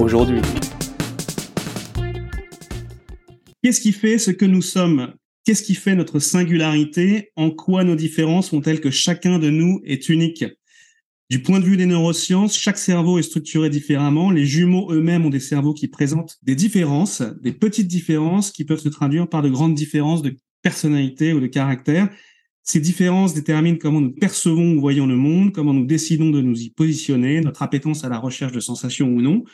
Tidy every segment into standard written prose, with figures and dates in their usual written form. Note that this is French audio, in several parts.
Aujourd'hui. Qu'est-ce qui fait ce que nous sommes ? Qu'est-ce qui fait notre singularité ? En quoi nos différences font-elles que chacun de nous est unique ? Du point de vue des neurosciences, chaque cerveau est structuré différemment. Les jumeaux eux-mêmes ont des cerveaux qui présentent des différences, des petites différences qui peuvent se traduire par de grandes différences de personnalité ou de caractère. Ces différences déterminent comment nous percevons ou voyons le monde, comment nous décidons de nous y positionner, notre appétence à la recherche de sensations ou non.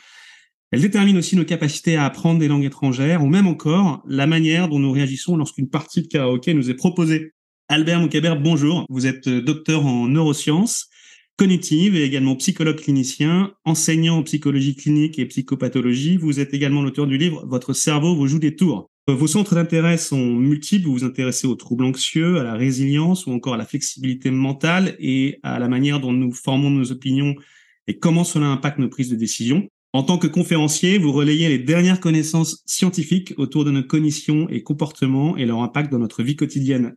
Elle détermine aussi nos capacités à apprendre des langues étrangères ou même encore la manière dont nous réagissons lorsqu'une partie de karaoké nous est proposée. Albert Moncaber, bonjour. Vous êtes docteur en neurosciences cognitives et également psychologue clinicien, enseignant en psychologie clinique et psychopathologie. Vous êtes également l'auteur du livre « Votre cerveau vous joue des tours ». Vos centres d'intérêt sont multiples. Vous vous intéressez aux troubles anxieux, à la résilience ou encore à la flexibilité mentale et à la manière dont nous formons nos opinions et comment cela impacte nos prises de décision. En tant que conférencier, vous relayez les dernières connaissances scientifiques autour de nos cognitions et comportements et leur impact dans notre vie quotidienne.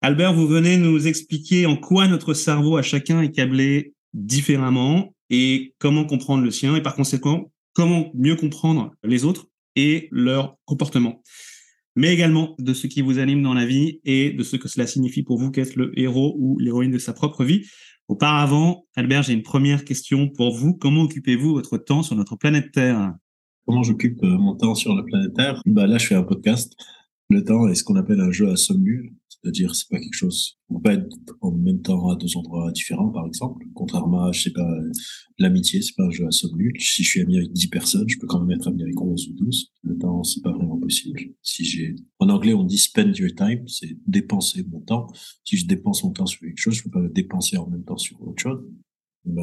Albert, vous venez nous expliquer en quoi notre cerveau à chacun est câblé différemment et comment comprendre le sien et par conséquent, comment mieux comprendre les autres et leur comportement. Mais également de ce qui vous anime dans la vie et de ce que cela signifie pour vous qu'être le héros ou l'héroïne de sa propre vie. Auparavant, Albert, j'ai une première question pour vous. Comment occupez-vous votre temps sur notre planète Terre ? Comment j'occupe mon temps sur la planète Terre ? Là, je fais un podcast. Le temps est ce qu'on appelle un jeu à somme nulle, c'est-à-dire c'est pas quelque chose. On peut pas être en même temps à deux endroits différents, par exemple. Contrairement à, je sais pas, l'amitié, c'est pas un jeu à somme nulle. Si je suis ami avec 10 personnes, je peux quand même être ami avec 11 ou 12. Le temps, c'est pas vraiment possible. En anglais, on dit spend your time, c'est dépenser mon temps. Si je dépense mon temps sur quelque chose, je peux pas le dépenser en même temps sur autre chose.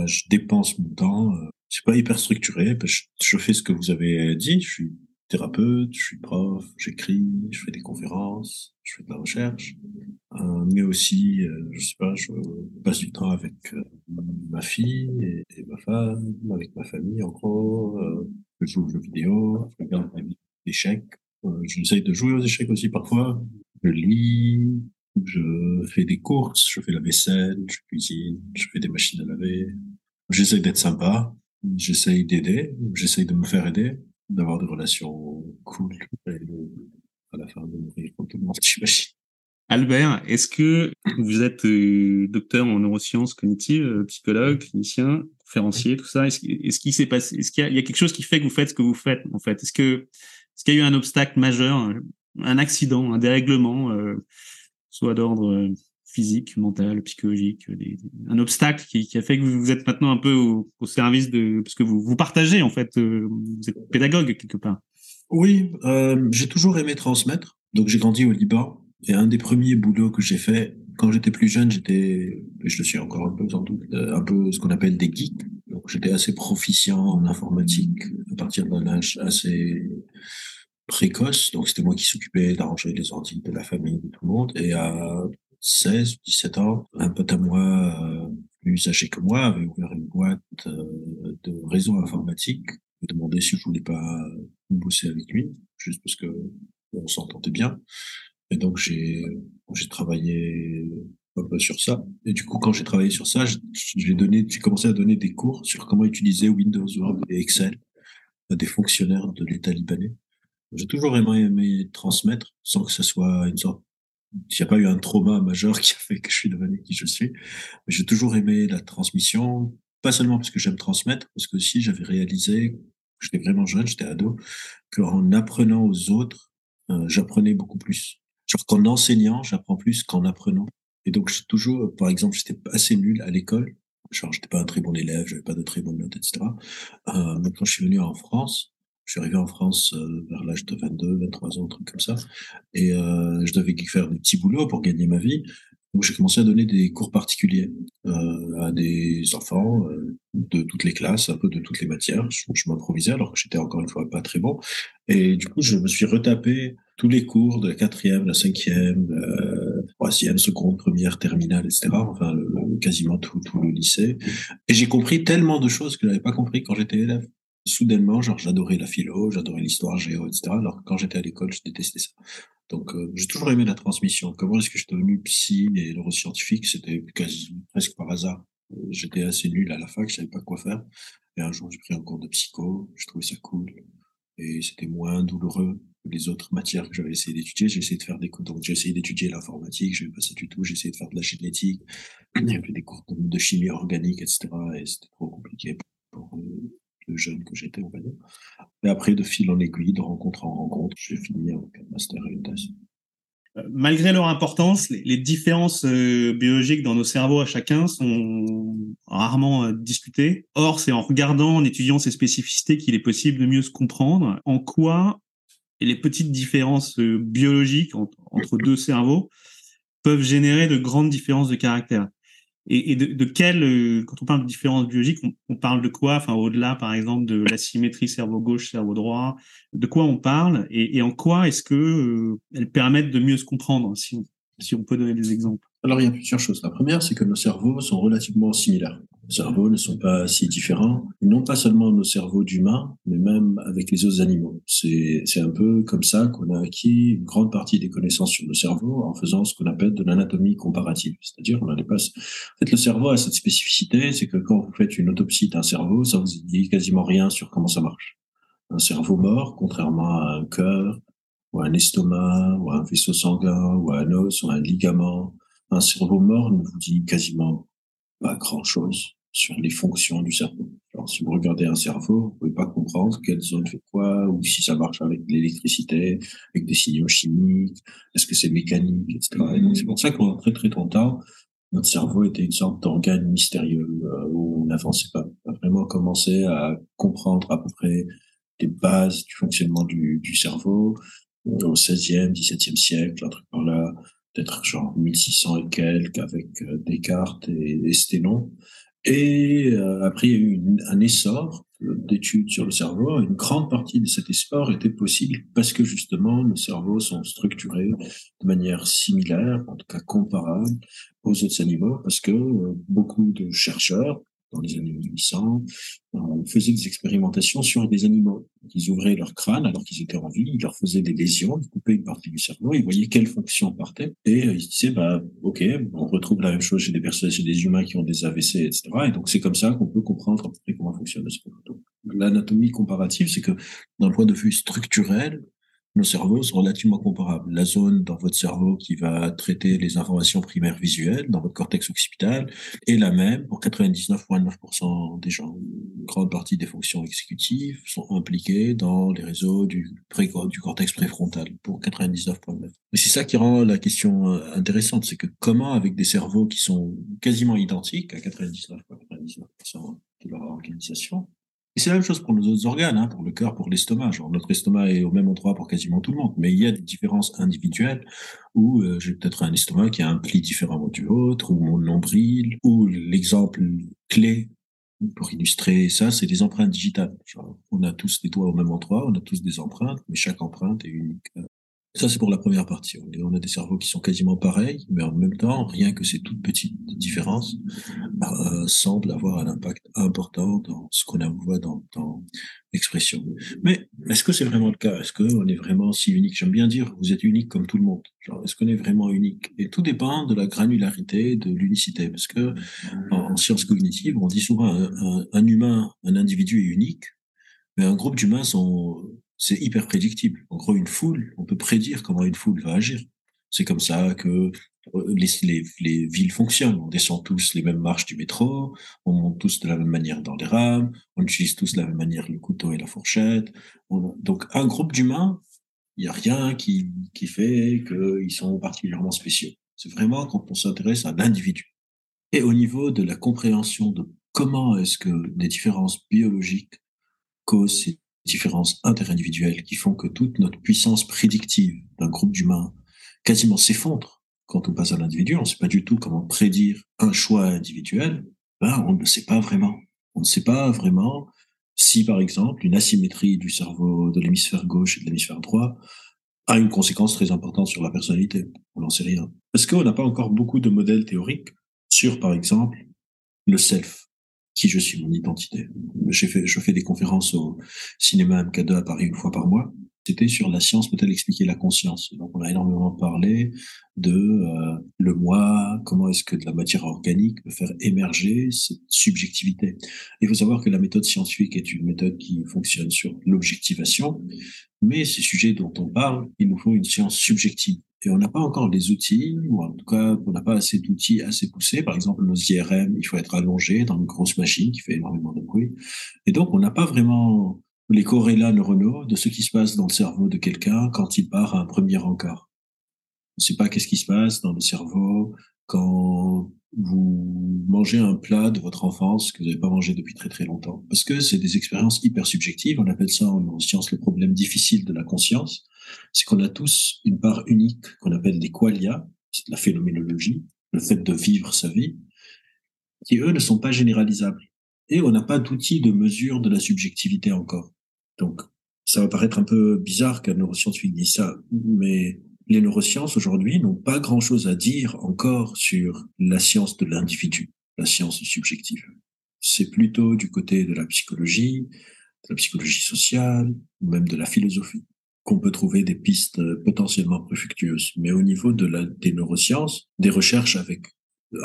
Je dépense mon temps. C'est pas hyper structuré, parce que je fais ce que vous avez dit. Je suis thérapeute, je suis prof, j'écris, je fais des conférences, je fais de la recherche, mais aussi, je passe du temps avec ma fille et ma femme, avec ma famille en gros, je joue aux jeux vidéo, je regarde des échecs, j'essaye de jouer aux échecs aussi parfois, je lis, je fais des courses, je fais la vaisselle, je cuisine, je fais des machines à laver, j'essaye d'être sympa, j'essaye d'aider, j'essaye de me faire aider, d'avoir des relations cool et à la fin de mourir comme tout le monde, j'imagine. Albert, est-ce que vous êtes docteur en neurosciences cognitives, psychologue, clinicien, conférencier, tout ça ? Est-ce qu'il s'est passé ? Est-ce qu'il y a quelque chose qui fait que vous faites ce que vous faites en fait ? Est-ce qu'il y a eu un obstacle majeur, un accident, un dérèglement, soit d'ordre physique, mental, psychologique, un obstacle qui a fait que vous êtes maintenant un peu au service de, parce que vous partagez en fait, vous êtes pédagogue quelque part. Oui, j'ai toujours aimé transmettre, donc j'ai grandi au Liban et un des premiers boulots que j'ai fait quand j'étais plus jeune, je le suis encore un peu sans doute, un peu ce qu'on appelle des geeks, donc j'étais assez proficient en informatique à partir d'un âge assez précoce, donc c'était moi qui s'occupais d'arranger les ordi de la famille de tout le monde et à 16, 17 ans, un pote à moi, plus âgé que moi, avait ouvert une boîte de réseau informatique. Il m'a demandé si je voulais pas bosser avec lui, juste parce que on s'entendait bien. Et donc, j'ai travaillé un peu sur ça. Et du coup, quand j'ai travaillé sur ça, j'ai commencé à donner des cours sur comment utiliser Windows, Word et Excel à des fonctionnaires de l'État libanais. J'ai toujours aimé transmettre sans que ça soit une sorte. Il n'y a pas eu un trauma majeur qui a fait que je suis devenu qui je suis. Mais j'ai toujours aimé la transmission, pas seulement parce que j'aime transmettre, parce que aussi j'avais réalisé, j'étais vraiment jeune, j'étais ado, qu'en apprenant aux autres, j'apprenais beaucoup plus. Genre qu'en enseignant, j'apprends plus qu'en apprenant. Et donc j'ai toujours, par exemple, j'étais assez nul à l'école. Genre j'étais pas un très bon élève, j'avais pas de très bonnes notes, etc. Mais quand je suis venu en France, je suis arrivé en France vers l'âge de 22, 23 ans, un truc comme ça. Et je devais faire des petits boulots pour gagner ma vie. Donc, j'ai commencé à donner des cours particuliers à des enfants de toutes les classes, un peu de toutes les matières. Je m'improvisais alors que j'étais encore une fois pas très bon. Et du coup, je me suis retapé tous les cours de la quatrième, la cinquième, troisième, seconde, première, terminale, etc. Enfin, quasiment tout le lycée. Et j'ai compris tellement de choses que je n'avais pas compris quand j'étais élève. Soudainement, genre, j'adorais la philo, j'adorais l'histoire, géo, etc. Alors que quand j'étais à l'école, je détestais ça. Donc, j'ai toujours aimé la transmission. Comment est-ce que je suis devenu psy et neuroscientifique? C'était presque par hasard. J'étais assez nul à la fac, je savais pas quoi faire. Et un jour, j'ai pris un cours de psycho, je trouvais ça cool. Et c'était moins douloureux que les autres matières que j'avais essayé d'étudier. J'ai essayé de faire des cours. Donc, j'ai essayé d'étudier l'informatique, j'ai passé du tout, j'ai essayé de faire de la génétique, j'ai fait des cours de chimie organique, etc. Et c'était trop compliqué pour le jeune que j'étais, on va dire. Et après, de fil en aiguille, de rencontre en rencontre, j'ai fini avec un master et une thèse. Malgré leur importance, les différences biologiques dans nos cerveaux à chacun sont rarement discutées. Or, c'est en regardant, en étudiant ces spécificités qu'il est possible de mieux se comprendre en quoi les petites différences biologiques entre deux cerveaux peuvent générer de grandes différences de caractère. Et de quelle, quand on parle de différences biologiques, on parle de quoi? Enfin, au-delà, par exemple, de l'asymétrie cerveau gauche, cerveau droit, de quoi on parle et en quoi est-ce que elles permettent de mieux se comprendre, si on peut donner des exemples? Alors, il y a plusieurs choses. La première, c'est que nos cerveaux sont relativement similaires. Nos cerveaux ne sont pas si différents, non pas seulement nos cerveaux d'humains, mais même avec les autres animaux. C'est un peu comme ça qu'on a acquis une grande partie des connaissances sur le cerveau en faisant ce qu'on appelle de l'anatomie comparative. C'est-à-dire, on a dépassé. En fait, le cerveau a cette spécificité, c'est que quand vous faites une autopsie d'un cerveau, ça vous dit quasiment rien sur comment ça marche. Un cerveau mort, contrairement à un cœur, ou à un estomac, ou à un vaisseau sanguin, ou à un os, ou à un ligament, un cerveau mort ne vous dit quasiment pas grand-chose sur les fonctions du cerveau. Alors, si vous regardez un cerveau, vous pouvez pas comprendre quelle zone fait quoi, ou si ça marche avec l'électricité, avec des signaux chimiques, est-ce que c'est mécanique, etc. Et donc, c'est pour ça qu'on a très, très longtemps, notre cerveau était une sorte d'organe mystérieux, où on n'avançait pas. On a vraiment commencé à comprendre à peu près les bases du fonctionnement du cerveau au 16e, 17e siècle, un truc par là. Peut-être genre 1600 et quelques avec Descartes et Sténon. Et après, il y a eu un essor d'études sur le cerveau. Une grande partie de cet essor était possible parce que justement, nos cerveaux sont structurés de manière similaire, en tout cas comparable aux autres animaux, parce que beaucoup de chercheurs, dans les années 1800, faisaient des expérimentations sur des animaux. Ils ouvraient leur crâne alors qu'ils étaient en vie, ils leur faisaient des lésions, ils coupaient une partie du cerveau, ils voyaient quelle fonction partait, et ils se disaient, ok, on retrouve la même chose chez des personnes, chez des humains qui ont des AVC, etc. Et donc, c'est comme ça qu'on peut comprendre comment fonctionne le cerveau. Donc, l'anatomie comparative, c'est que, d'un point de vue structurel, nos cerveaux sont relativement comparables. La zone dans votre cerveau qui va traiter les informations primaires visuelles dans votre cortex occipital est la même pour 99,9% des gens. Une grande partie des fonctions exécutives sont impliquées dans les réseaux du cortex préfrontal pour 99,9%. Et c'est ça qui rend la question intéressante, c'est que comment, avec des cerveaux qui sont quasiment identiques à 99,99% de leur organisation. Et c'est la même chose pour nos autres organes, pour le cœur, pour l'estomac. Genre, notre estomac est au même endroit pour quasiment tout le monde, mais il y a des différences individuelles où j'ai peut-être un estomac qui a un pli différent du autre, ou mon nombril, ou l'exemple clé pour illustrer ça, c'est les empreintes digitales. Genre, on a tous des doigts au même endroit, on a tous des empreintes, mais chaque empreinte est unique. Ça, c'est pour la première partie. On a des cerveaux qui sont quasiment pareils, mais en même temps, rien que ces toutes petites différences semblent avoir un impact important dans ce qu'on voit dans l'expression. Mais est-ce que c'est vraiment le cas? Est-ce qu'on est vraiment si unique? J'aime bien dire, vous êtes unique comme tout le monde. Genre, est-ce qu'on est vraiment unique? Et tout dépend de la granularité, de l'unicité. Parce que en sciences cognitives, on dit souvent un humain, un individu est unique, mais un groupe d'humains c'est hyper prédictible. En gros, une foule, on peut prédire comment une foule va agir. C'est comme ça que les villes fonctionnent. On descend tous les mêmes marches du métro, on monte tous de la même manière dans les rames, on utilise tous de la même manière le couteau et la fourchette. Donc, un groupe d'humains, il n'y a rien qui fait qu'ils sont particulièrement spéciaux. C'est vraiment quand on s'intéresse à l'individu. Et au niveau de la compréhension de comment est-ce que des différences biologiques causent ces différences interindividuelles qui font que toute notre puissance prédictive d'un groupe d'humains quasiment s'effondre quand on passe à l'individu, on ne sait pas du tout comment prédire un choix individuel, on ne le sait pas vraiment. On ne sait pas vraiment si, par exemple, une asymétrie du cerveau de l'hémisphère gauche et de l'hémisphère droit a une conséquence très importante sur la personnalité. On n'en sait rien. Parce qu'on n'a pas encore beaucoup de modèles théoriques sur, par exemple, le self, qui je suis, mon identité. Je fais des conférences au cinéma MK2 à Paris une fois par mois. C'était sur la science peut-elle expliquer la conscience. Donc on a énormément parlé de le moi, comment est-ce que de la matière organique peut faire émerger cette subjectivité. Il faut savoir que la méthode scientifique est une méthode qui fonctionne sur l'objectivation, mais ces sujets dont on parle, ils nous font une science subjective. Et on n'a pas encore des outils, ou en tout cas, on n'a pas assez d'outils assez poussés. Par exemple, nos IRM, il faut être allongé dans une grosse machine qui fait énormément de bruit. Et donc, on n'a pas vraiment les corrélats neuronaux de ce qui se passe dans le cerveau de quelqu'un quand il part à un premier encart. On ne sait pas qu'est-ce qui se passe dans le cerveau quand vous mangez un plat de votre enfance que vous n'avez pas mangé depuis très très longtemps. Parce que c'est des expériences hyper subjectives. On appelle ça en science le problème difficile de la conscience. C'est qu'on a tous une part unique qu'on appelle les qualia, c'est de la phénoménologie, le fait de vivre sa vie, qui eux ne sont pas généralisables. Et on n'a pas d'outils de mesure de la subjectivité encore. Donc, ça va paraître un peu bizarre qu'un neuroscientifique dise ça, mais les neurosciences aujourd'hui n'ont pas grand-chose à dire encore sur la science de l'individu, la science subjective. C'est plutôt du côté de la psychologie sociale, ou même de la philosophie, qu'on peut trouver des pistes potentiellement infructueuses. Mais au niveau de des neurosciences, des recherches avec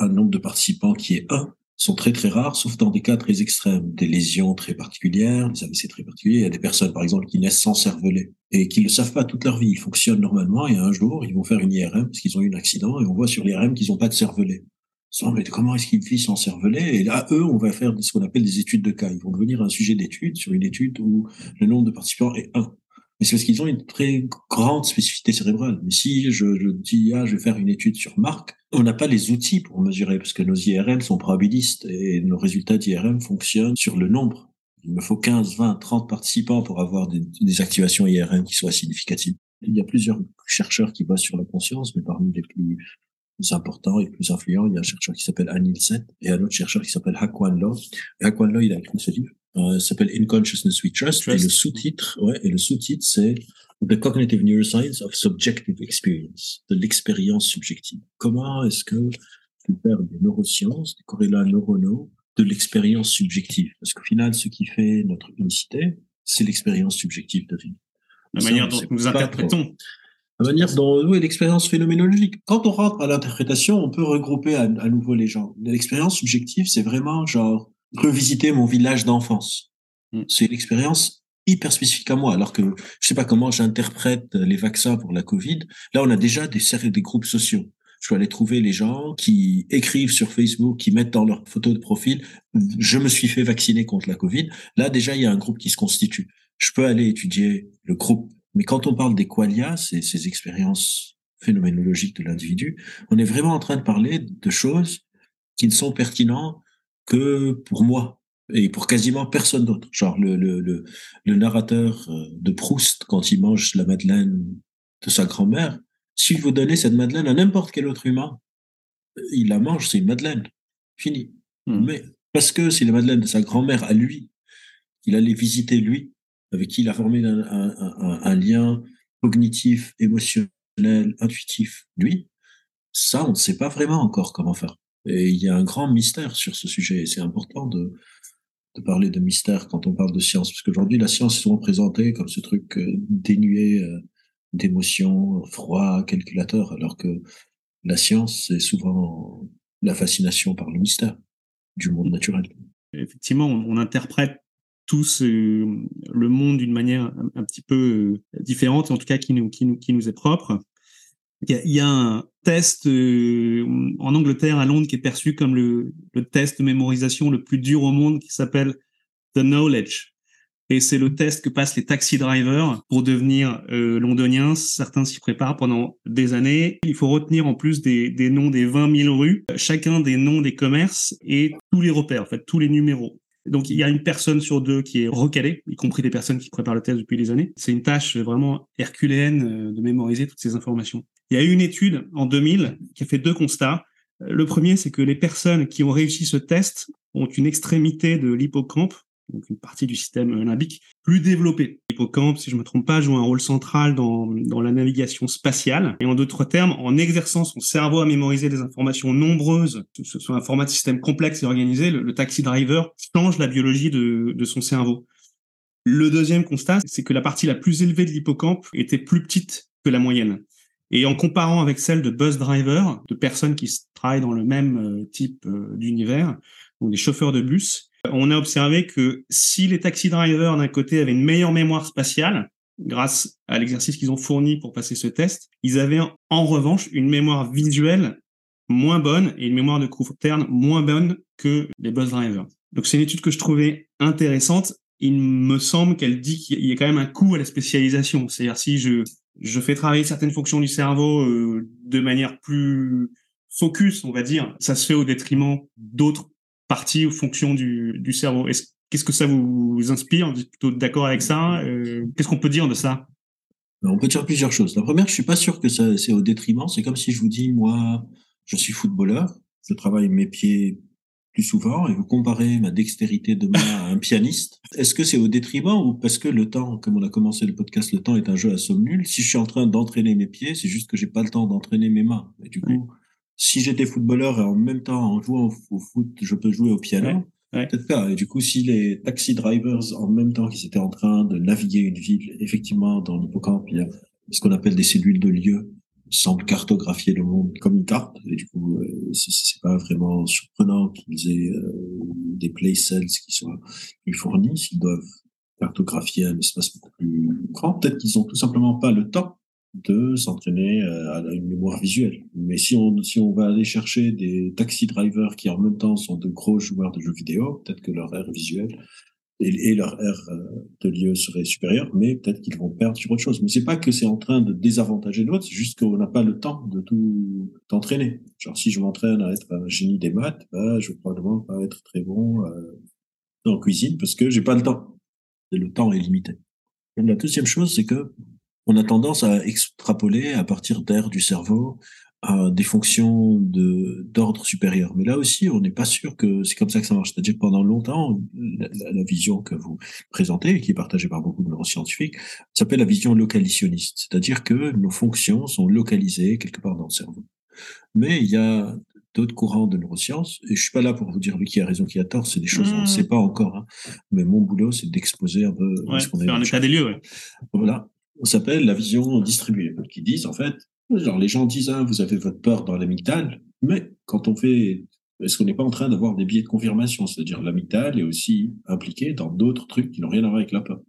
un nombre de participants qui est 1, sont très très rares, sauf dans des cas très extrêmes, des lésions très particulières, des AVC très particuliers. Il y a des personnes, par exemple, qui naissent sans cervelet et qui ne le savent pas toute leur vie. Ils fonctionnent normalement et un jour, ils vont faire une IRM parce qu'ils ont eu un accident et on voit sur l'IRM qu'ils n'ont pas de cervelet. Ils se disent, mais comment est-ce qu'ils vivent sans cervelet? Et là, eux, on va faire ce qu'on appelle des études de cas. Ils vont devenir un sujet d'étude sur une étude où le nombre de participants est 1. Mais c'est parce qu'ils ont une très grande spécificité cérébrale. Mais si je dis, je vais faire une étude sur Marc, on n'a pas les outils pour mesurer, parce que nos IRM sont probabilistes et nos résultats d'IRM fonctionnent sur le nombre. Il me faut 15, 20, 30 participants pour avoir des activations IRM qui soient significatives. Il y a plusieurs chercheurs qui bossent sur la conscience, mais parmi les plus importants et plus influents, il y a un chercheur qui s'appelle Anil Seth et un autre chercheur qui s'appelle Hakuan Lo. Hakuan Lo, il a écrit ce livre. S'appelle In Consciousness We Trust. Et le sous-titre c'est The Cognitive Neuroscience of Subjective Experience, de l'expérience subjective. Comment est-ce que tu perds des neurosciences, des corrélats neuronaux de l'expérience subjective? Parce qu'au final, ce qui fait notre unicité, c'est l'expérience subjective de vie. La manière dont nous interprétons. La manière dont, oui, l'expérience phénoménologique. Quand on rentre à l'interprétation, on peut regrouper à nouveau les gens. L'expérience subjective, c'est vraiment genre revisiter mon village d'enfance. C'est une expérience hyper spécifique à moi, alors que je sais pas comment j'interprète les vaccins pour la Covid. Là, on a déjà des groupes sociaux. Je suis allé trouver les gens qui écrivent sur Facebook, qui mettent dans leur photo de profil « Je me suis fait vacciner contre la Covid ». Là, déjà, il y a un groupe qui se constitue. Je peux aller étudier le groupe. Mais quand on parle des qualia, ces expériences phénoménologiques de l'individu, on est vraiment en train de parler de choses qui ne sont pertinentes que pour moi et pour quasiment personne d'autre. Genre le narrateur de Proust, quand il mange la madeleine de sa grand-mère, si vous donnez cette madeleine à n'importe quel autre humain, il la mange, c'est une madeleine. Fini. Mais parce que c'est la madeleine de sa grand-mère à lui, il allait visiter lui, avec qui il a formé un lien cognitif, émotionnel, intuitif, lui, ça, on ne sait pas vraiment encore comment faire. Et il y a un grand mystère sur ce sujet, et c'est important de parler de mystère quand on parle de science, parce qu'aujourd'hui, la science est souvent présentée comme ce truc dénué d'émotions, froid, calculateur, alors que la science, c'est souvent la fascination par le mystère du monde naturel. Effectivement, on interprète tous le monde d'une manière un petit peu différente, en tout cas qui nous est propre. Il y a un test en Angleterre, à Londres, qui est perçu comme le test de mémorisation le plus dur au monde, qui s'appelle The Knowledge. Et c'est le test que passent les taxi drivers pour devenir londoniens. Certains s'y préparent pendant des années. Il faut retenir en plus des noms des 20 000 rues, chacun des noms des commerces et tous les repères, en fait, tous les numéros. Donc, il y a une personne sur deux qui est recalée, y compris les personnes qui préparent le test depuis des années. C'est une tâche vraiment herculéenne de mémoriser toutes ces informations. Il y a eu une étude en 2000 qui a fait 2 constats. Le premier, c'est que les personnes qui ont réussi ce test ont une extrémité de l'hippocampe, donc une partie du système limbique, plus développée. L'hippocampe, si je ne me trompe pas, joue un rôle central dans la navigation spatiale. Et en d'autres termes, en exerçant son cerveau à mémoriser des informations nombreuses, sous un format de système complexe et organisé, le taxi driver change la biologie de son cerveau. Le deuxième constat, c'est que la partie la plus élevée de l'hippocampe était plus petite que la moyenne. Et en comparant avec celle de bus driver, de personnes qui travaillent dans le même type d'univers, donc des chauffeurs de bus, on a observé que si les taxi drivers d'un côté avaient une meilleure mémoire spatiale, grâce à l'exercice qu'ils ont fourni pour passer ce test, ils avaient en revanche une mémoire visuelle moins bonne et une mémoire de court terme moins bonne que les bus drivers. Donc c'est une étude que je trouvais intéressante. Il me semble qu'elle dit qu'il y a quand même un coût à la spécialisation. C'est-à-dire si je fais travailler certaines fonctions du cerveau de manière plus focus, on va dire, ça se fait au détriment d'autres parties ou fonctions du cerveau. Qu'est-ce que ça vous inspire ? Vous êtes plutôt d'accord avec ça ? Qu'est-ce qu'on peut dire de ça ? On peut dire plusieurs choses. La première, je suis pas sûr que ça, c'est au détriment. C'est comme si je vous dis, moi, je suis footballeur, je travaille mes pieds plus souvent, et vous comparez ma dextérité de main à un pianiste. Est-ce que c'est au détriment ou parce que le temps, comme on a commencé le podcast, le temps est un jeu à somme nulle. Si je suis en train d'entraîner mes pieds, c'est juste que j'ai pas le temps d'entraîner mes mains. Et du coup, si j'étais footballeur et en même temps, en jouant au foot, je peux jouer au piano, peut-être pas. Et du coup, si les taxi drivers, en même temps qu'ils étaient en train de naviguer une ville, effectivement, dans l'hippocampe, il y a ce qu'on appelle des cellules de lieu, semble cartographier le monde comme une carte, et du coup, c'est pas vraiment surprenant qu'ils aient des play cells qui soient plus fournis, s'ils doivent cartographier un espace beaucoup plus grand. Peut-être qu'ils ont tout simplement pas le temps de s'entraîner à une mémoire visuelle. Mais si on va aller chercher des taxi drivers qui en même temps sont de gros joueurs de jeux vidéo, peut-être que leur aire visuelle et leur aire de lieu serait supérieure, mais peut-être qu'ils vont perdre sur autre chose. Mais c'est pas que c'est en train de désavantager l'autre, c'est juste qu'on n'a pas le temps de tout entraîner. Genre, si je m'entraîne à être un génie des maths, bah, je vais probablement pas être très bon en cuisine parce que j'ai pas le temps. Et le temps est limité. Et la deuxième chose, c'est que on a tendance à extrapoler à partir d'aires du cerveau à des fonctions d'ordre supérieur. Mais là aussi, on n'est pas sûr que c'est comme ça que ça marche. C'est-à-dire que pendant longtemps, la vision que vous présentez, et qui est partagée par beaucoup de neuroscientifiques, s'appelle la vision localisationniste. C'est-à-dire que nos fonctions sont localisées quelque part dans le cerveau. Mais il y a d'autres courants de neurosciences, et je suis pas là pour vous dire qui a raison, qui a tort, c'est des choses qu'on ne sait pas encore. Mais mon boulot, c'est d'exposer un peu ce qu'on a vu. Faire un état des lieux, Voilà. On s'appelle la vision distribuée, qui disent, en fait, genre, les gens disent, vous avez votre peur dans l'amygdale, mais quand on fait, est-ce qu'on n'est pas en train d'avoir des biais de confirmation? C'est-à-dire, l'amygdale est aussi impliquée dans d'autres trucs qui n'ont rien à voir avec la peur.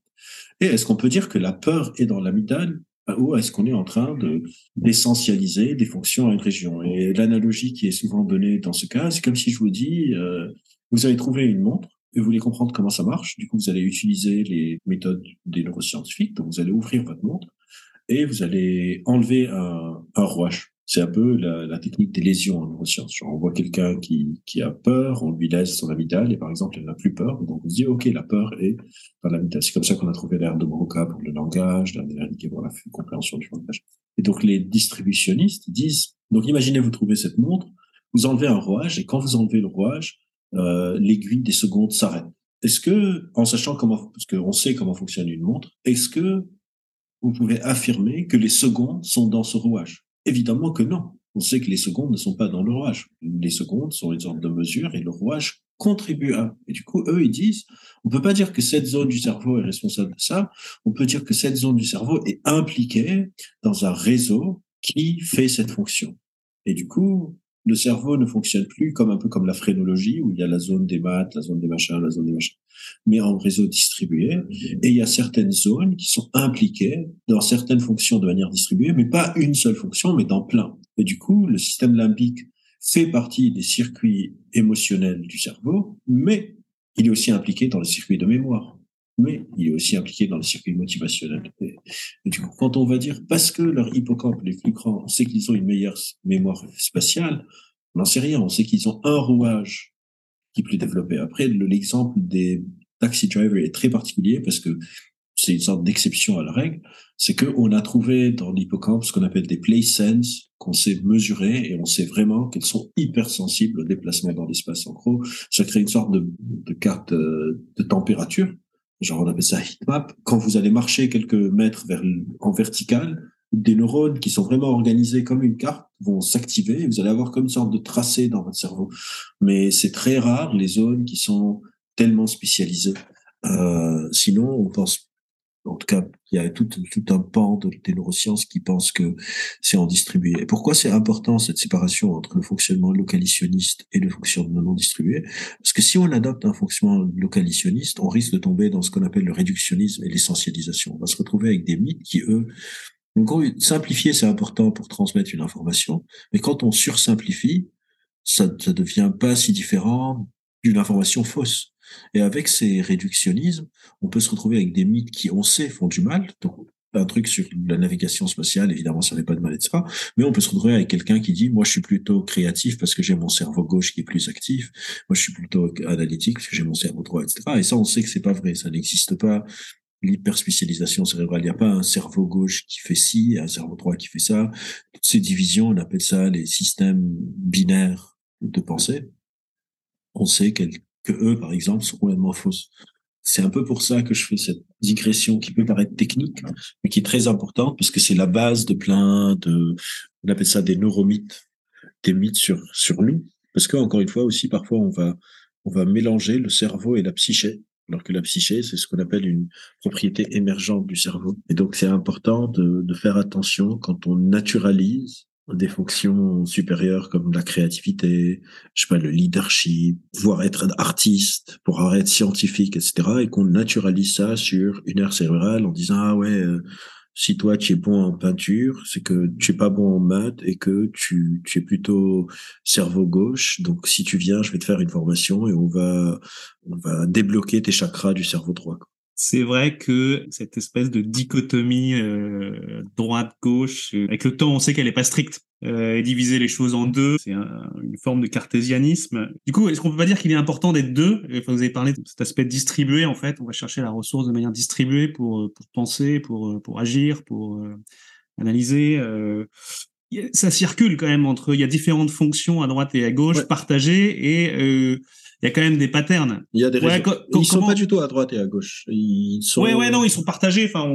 Et est-ce qu'on peut dire que la peur est dans l'amygdale, ou est-ce qu'on est en train d'essentialiser des fonctions à une région? Et l'analogie qui est souvent donnée dans ce cas, c'est comme si je vous dis, vous avez trouvé une montre, et vous voulez comprendre comment ça marche, du coup, vous allez utiliser les méthodes des neuroscientifiques, donc vous allez ouvrir votre montre, et vous allez enlever un rouage. C'est un peu la technique des lésions en neurosciences. Genre, on voit quelqu'un qui a peur, on lui laisse son amygdale, et par exemple, elle n'a plus peur, donc on se dit, ok, la peur est dans l'amygdale. C'est comme ça qu'on a trouvé l'aire de Broca pour le langage, l'aire de pour la compréhension du langage. Et donc, les distributionnistes disent, donc imaginez, vous trouvez cette montre, vous enlevez un rouage, et quand vous enlevez le rouage, l'aiguille des secondes s'arrête. Est-ce que, en sachant comment, parce qu'on sait comment fonctionne une montre, est-ce que vous pouvez affirmer que les secondes sont dans ce rouage? Évidemment que non. On sait que les secondes ne sont pas dans le rouage. Les secondes sont une sorte de mesure et le rouage contribue à. Et du coup, eux, ils disent, on peut pas dire que cette zone du cerveau est responsable de ça. On peut dire que cette zone du cerveau est impliquée dans un réseau qui fait cette fonction. Et du coup, le cerveau ne fonctionne plus comme un peu comme la phrénologie où il y a la zone des maths, la zone des machins, mais en réseau distribué. Et il y a certaines zones qui sont impliquées dans certaines fonctions de manière distribuée, mais pas une seule fonction, mais dans plein. Et du coup, le système limbique fait partie des circuits émotionnels du cerveau, mais il est aussi impliqué dans le circuit de mémoire. Mais il est aussi impliqué dans le circuit motivationnel. Et du coup, quand on va dire, parce que leur hippocampe les plus grands, on sait qu'ils ont une meilleure mémoire spatiale, on n'en sait rien, on sait qu'ils ont un rouage qui est plus développé. Après, l'exemple des taxi drivers est très particulier parce que c'est une sorte d'exception à la règle, c'est qu'on a trouvé dans l'hippocampe ce qu'on appelle des place sense, qu'on sait mesurer et on sait vraiment qu'elles sont hypersensibles au déplacement dans l'espace. En gros, ça crée une sorte de carte de température, genre on appelle ça heatmap. Quand vous allez marcher quelques mètres en vertical, des neurones qui sont vraiment organisés comme une carte vont s'activer et vous allez avoir comme une sorte de tracé dans votre cerveau. Mais c'est très rare les zones qui sont tellement spécialisées. Sinon, on pense, en tout cas, il y a tout un pan des neurosciences qui pense que c'est en distribué. Et pourquoi c'est important cette séparation entre le fonctionnement localitionniste et le fonctionnement non distribué? Parce que si on adopte un fonctionnement localitionniste, on risque de tomber dans ce qu'on appelle le réductionnisme et l'essentialisation. On va se retrouver avec des mythes qui, eux, donc, simplifier, c'est important pour transmettre une information, mais quand on sursimplifie, ça devient pas si différent d'une information fausse. Et avec ces réductionnismes, on peut se retrouver avec des mythes qui, on sait, font du mal. Donc, un truc sur la navigation spatiale, évidemment, ça fait pas de mal, etc. Mais on peut se retrouver avec quelqu'un qui dit, moi, je suis plutôt créatif parce que j'ai mon cerveau gauche qui est plus actif. Moi, je suis plutôt analytique parce que j'ai mon cerveau droit, etc. Et ça, on sait que c'est pas vrai. Ça n'existe pas. L'hyperspécialisation cérébrale, il n'y a pas un cerveau gauche qui fait ci, un cerveau droit qui fait ça. Toutes ces divisions, on appelle ça les systèmes binaires de pensée. On sait que eux, par exemple, sont complètement fausses. C'est un peu pour ça que je fais cette digression qui peut paraître technique, mais qui est très importante parce que c'est la base de plein de, on appelle ça des neuromythes, des mythes sur nous. Parce que, encore une fois, aussi, parfois, on va mélanger le cerveau et la psyché. Alors que la psyché, c'est ce qu'on appelle une propriété émergente du cerveau. Et donc, c'est important de faire attention quand on naturalise des fonctions supérieures comme la créativité, je sais pas, le leadership, pouvoir être artiste, pouvoir être scientifique, etc. Et qu'on naturalise ça sur une aire cérébrale en disant « Ah ouais, si toi tu es bon en peinture, c'est que tu es pas bon en maths et que tu es plutôt cerveau gauche. Donc si tu viens, je vais te faire une formation et on va débloquer tes chakras du cerveau droit. » C'est vrai que cette espèce de dichotomie droite-gauche, avec le temps on sait qu'elle est pas stricte. Et diviser les choses en deux, c'est une forme de cartésianisme. Du coup, est-ce qu'on peut pas dire qu'il est important d'être deux? Enfin, vous avez parlé de cet aspect distribué, en fait. On va chercher la ressource de manière distribuée pour penser, pour agir, pour analyser. Ça circule quand même entre... Il y a différentes fonctions à droite et à gauche, ouais, partagées, et il y a quand même des patterns. Il y a des raisons. Ils sont pas du tout à droite et à gauche. Ils sont... Ouais, non, ils sont partagés. Enfin,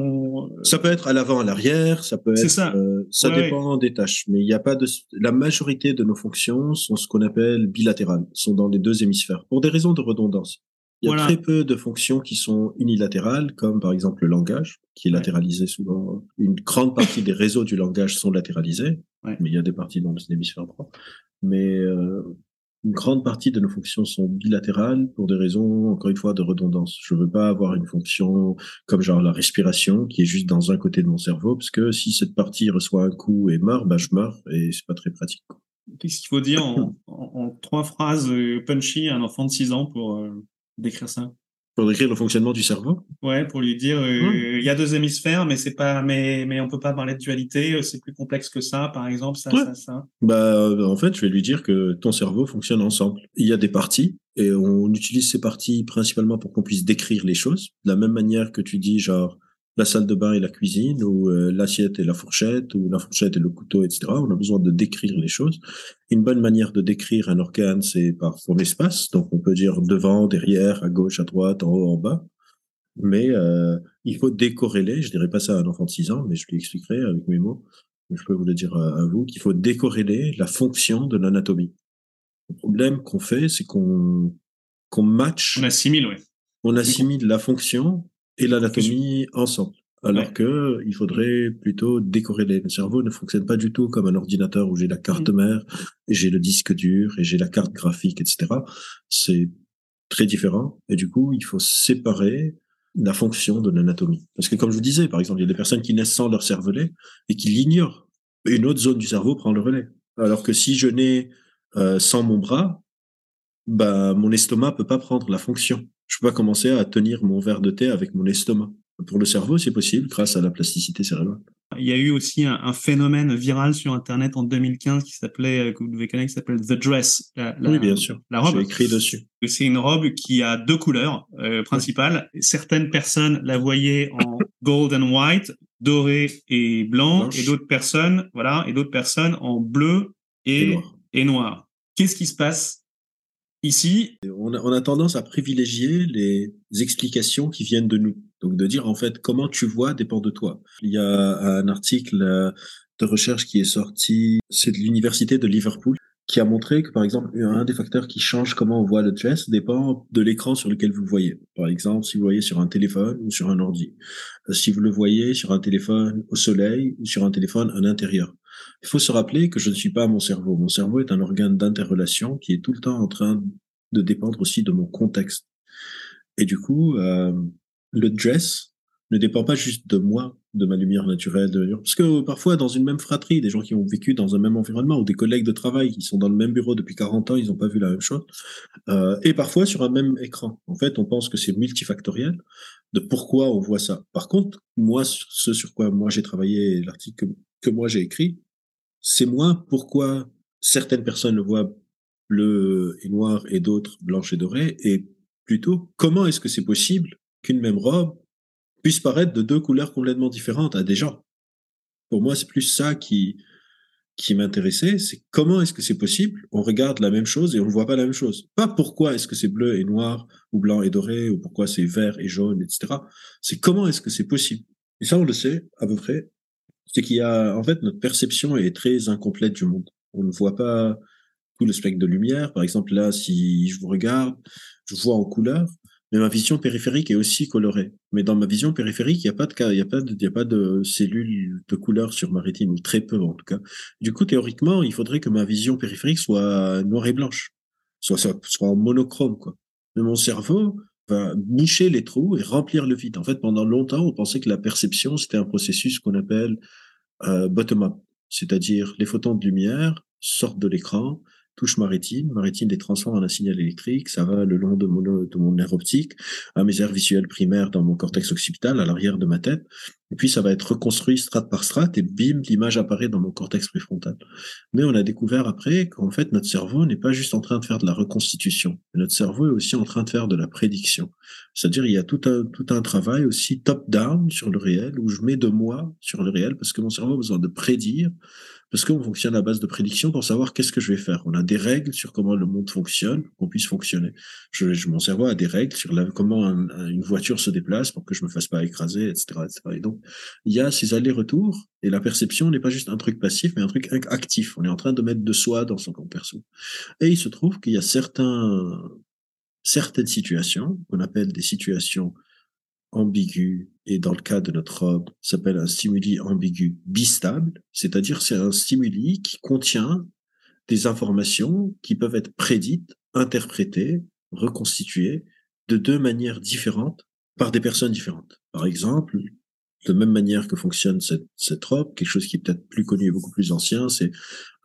ça peut être à l'avant, à l'arrière. Ça peut être. C'est ça. Ça dépend des tâches, mais il y a pas de. La majorité de nos fonctions sont ce qu'on appelle bilatérales, sont dans les deux hémisphères pour des raisons de redondance. Il y a très peu de fonctions qui sont unilatérales, comme par exemple le langage, qui est latéralisé souvent. Une grande partie des réseaux du langage sont latéralisés, mais il y a des parties dans l'hémisphère droit. Mais une grande partie de nos fonctions sont bilatérales pour des raisons, encore une fois, de redondance. Je veux pas avoir une fonction comme genre la respiration qui est juste dans un côté de mon cerveau, parce que si cette partie reçoit un coup et meurt, je meurs et c'est pas très pratique. Qu'est-ce qu'il faut dire en trois phrases punchy à un enfant de 6 ans pour décrire ça? Pour décrire le fonctionnement du cerveau? Ouais, pour lui dire, il y a deux hémisphères, mais c'est pas, mais on peut pas parler de dualité, c'est plus complexe que ça, par exemple, ça. Bah, en fait, je vais lui dire que ton cerveau fonctionne ensemble. Il y a des parties, et on utilise ces parties principalement pour qu'on puisse décrire les choses. De la même manière que tu dis, genre, la salle de bain et la cuisine, ou l'assiette et la fourchette, ou la fourchette et le couteau, etc. On a besoin de décrire les choses. Une bonne manière de décrire un organe, c'est par son espace. Donc, on peut dire devant, derrière, à gauche, à droite, en haut, en bas. Mais il faut décorréler, je dirais pas ça à un enfant de 6 ans, mais je lui expliquerai avec mes mots, je peux vous le dire à vous, qu'il faut décorréler la fonction de l'anatomie. Le problème qu'on fait, c'est qu'on match... On assimile, oui. On assimile la fonction... et l'anatomie ensemble. Alors que il faudrait plutôt décorréler. Le cerveau ne fonctionne pas du tout comme un ordinateur où j'ai la carte mère, et j'ai le disque dur, et j'ai la carte graphique, etc. C'est très différent. Et du coup, il faut séparer la fonction de l'anatomie. Parce que comme je vous disais, par exemple, il y a des personnes qui naissent sans leur cervelet et qui l'ignorent. Une autre zone du cerveau prend le relais. Alors que si je nais sans mon bras, mon estomac peut pas prendre la fonction. Je peux pas commencer à tenir mon verre de thé avec mon estomac. Pour le cerveau, c'est possible grâce à la plasticité cérébrale. il y a eu aussi un phénomène viral sur Internet en 2015 qui s'appelait, que vous devez connaître, qui s'appelle The Dress. Oui, bien sûr. La robe. J'ai écrit dessus. C'est une robe qui a deux couleurs principales. Oui. Certaines personnes la voyaient en gold and white, doré et blanc, blanche. Et d'autres personnes, voilà, et d'autres personnes en bleu et noir. Qu'est-ce qui se passe ici? On a tendance à privilégier les explications qui viennent de nous. Donc, de dire, en fait, comment tu vois dépend de toi. Il y a un article de recherche qui est sorti, c'est de l'université de Liverpool, qui a montré que, par exemple, un des facteurs qui change comment on voit le chess dépend de l'écran sur lequel vous le voyez. Par exemple, si vous le voyez sur un téléphone ou sur un ordi. Si vous le voyez sur un téléphone au soleil ou sur un téléphone à l'intérieur. Il faut se rappeler que je ne suis pas mon cerveau. Mon cerveau est un organe d'interrelation qui est tout le temps en train de dépendre aussi de mon contexte. Et du coup, le dress ne dépend pas juste de moi, de ma lumière naturelle, parce que parfois dans une même fratrie, des gens qui ont vécu dans un même environnement ou des collègues de travail qui sont dans le même bureau depuis 40 ans, ils n'ont pas vu la même chose, et parfois sur un même écran. En fait, on pense que c'est multifactoriel de pourquoi on voit ça. Par contre, moi, ce sur quoi moi j'ai travaillé, l'article que moi j'ai écrit, c'est moi pourquoi certaines personnes le voient bleu et noir et d'autres blanche et doré, et plutôt comment est-ce que c'est possible qu'une même robe puisse paraître de deux couleurs complètement différentes à des gens. Pour moi, c'est plus ça qui m'intéressait, c'est comment est-ce que c'est possible? On regarde la même chose et on ne voit pas la même chose. Pas pourquoi est-ce que c'est bleu et noir, ou blanc et doré, ou pourquoi c'est vert et jaune, etc. C'est comment est-ce que c'est possible? Et ça, on le sait à peu près. C'est qu'il y a, en fait, notre perception est très incomplète du monde. On ne voit pas tout le spectre de lumière. Par exemple, là, si je vous regarde, je vois en couleur, mais ma vision périphérique est aussi colorée. Mais dans ma vision périphérique, il n'y a pas de cas, il n'y a pas de cellules de couleur sur ma rétine, ou très peu en tout cas. Du coup, théoriquement, il faudrait que ma vision périphérique soit noire et blanche, soit en monochrome, quoi. Mais mon cerveau va boucher les trous et remplir le vide. En fait, pendant longtemps, on pensait que la perception, c'était un processus qu'on appelle bottom-up, c'est-à-dire les photons de lumière sortent de l'écran, touche ma rétine les transforme en un signal électrique, ça va le long de mon nerf optique, à mes aires visuelles primaires dans mon cortex occipital, à l'arrière de ma tête, et puis ça va être reconstruit strate par strate, et bim, l'image apparaît dans mon cortex préfrontal. Mais on a découvert après qu'en fait, notre cerveau n'est pas juste en train de faire de la reconstitution, notre cerveau est aussi en train de faire de la prédiction. C'est-à-dire, il y a tout un travail aussi top-down sur le réel, où je mets de moi sur le réel, parce que mon cerveau a besoin de prédire, parce qu'on fonctionne à base de prédictions pour savoir qu'est-ce que je vais faire. On a des règles sur comment le monde fonctionne, qu'on puisse fonctionner. Mon cerveau a des règles sur comment une voiture se déplace pour que je me fasse pas écraser, etc., etc. Et donc, il y a ces allers-retours, et la perception n'est pas juste un truc passif, mais un truc actif. On est en train de mettre de soi dans son corps perso. Et il se trouve qu'il y a certaines situations, qu'on appelle des situations ambiguë, et dans le cas de notre robe, s'appelle un stimuli ambigu bistable, c'est-à-dire c'est un stimuli qui contient des informations qui peuvent être prédites, interprétées, reconstituées de deux manières différentes par des personnes différentes. Par exemple, de même manière que fonctionne cette robe, quelque chose qui est peut-être plus connu et beaucoup plus ancien, c'est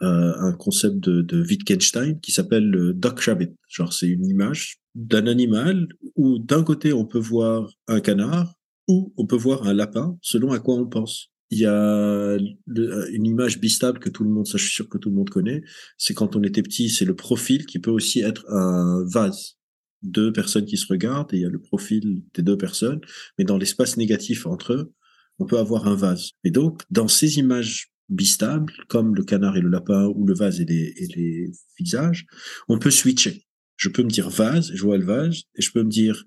un concept de Wittgenstein qui s'appelle le Duck Rabbit. Genre, c'est une image d'un animal où d'un côté on peut voir un canard ou on peut voir un lapin selon à quoi on pense. Il y a une image bistable que tout le monde, ça je suis sûr que tout le monde connaît, c'est quand on était petit, c'est le profil qui peut aussi être un vase. Deux personnes qui se regardent et il y a le profil des deux personnes, mais dans l'espace négatif entre eux, on peut avoir un vase. Et donc, dans ces images bistables, comme le canard et le lapin, ou le vase et les visages, on peut switcher. Je peux me dire vase, et je vois le vase, et je peux me dire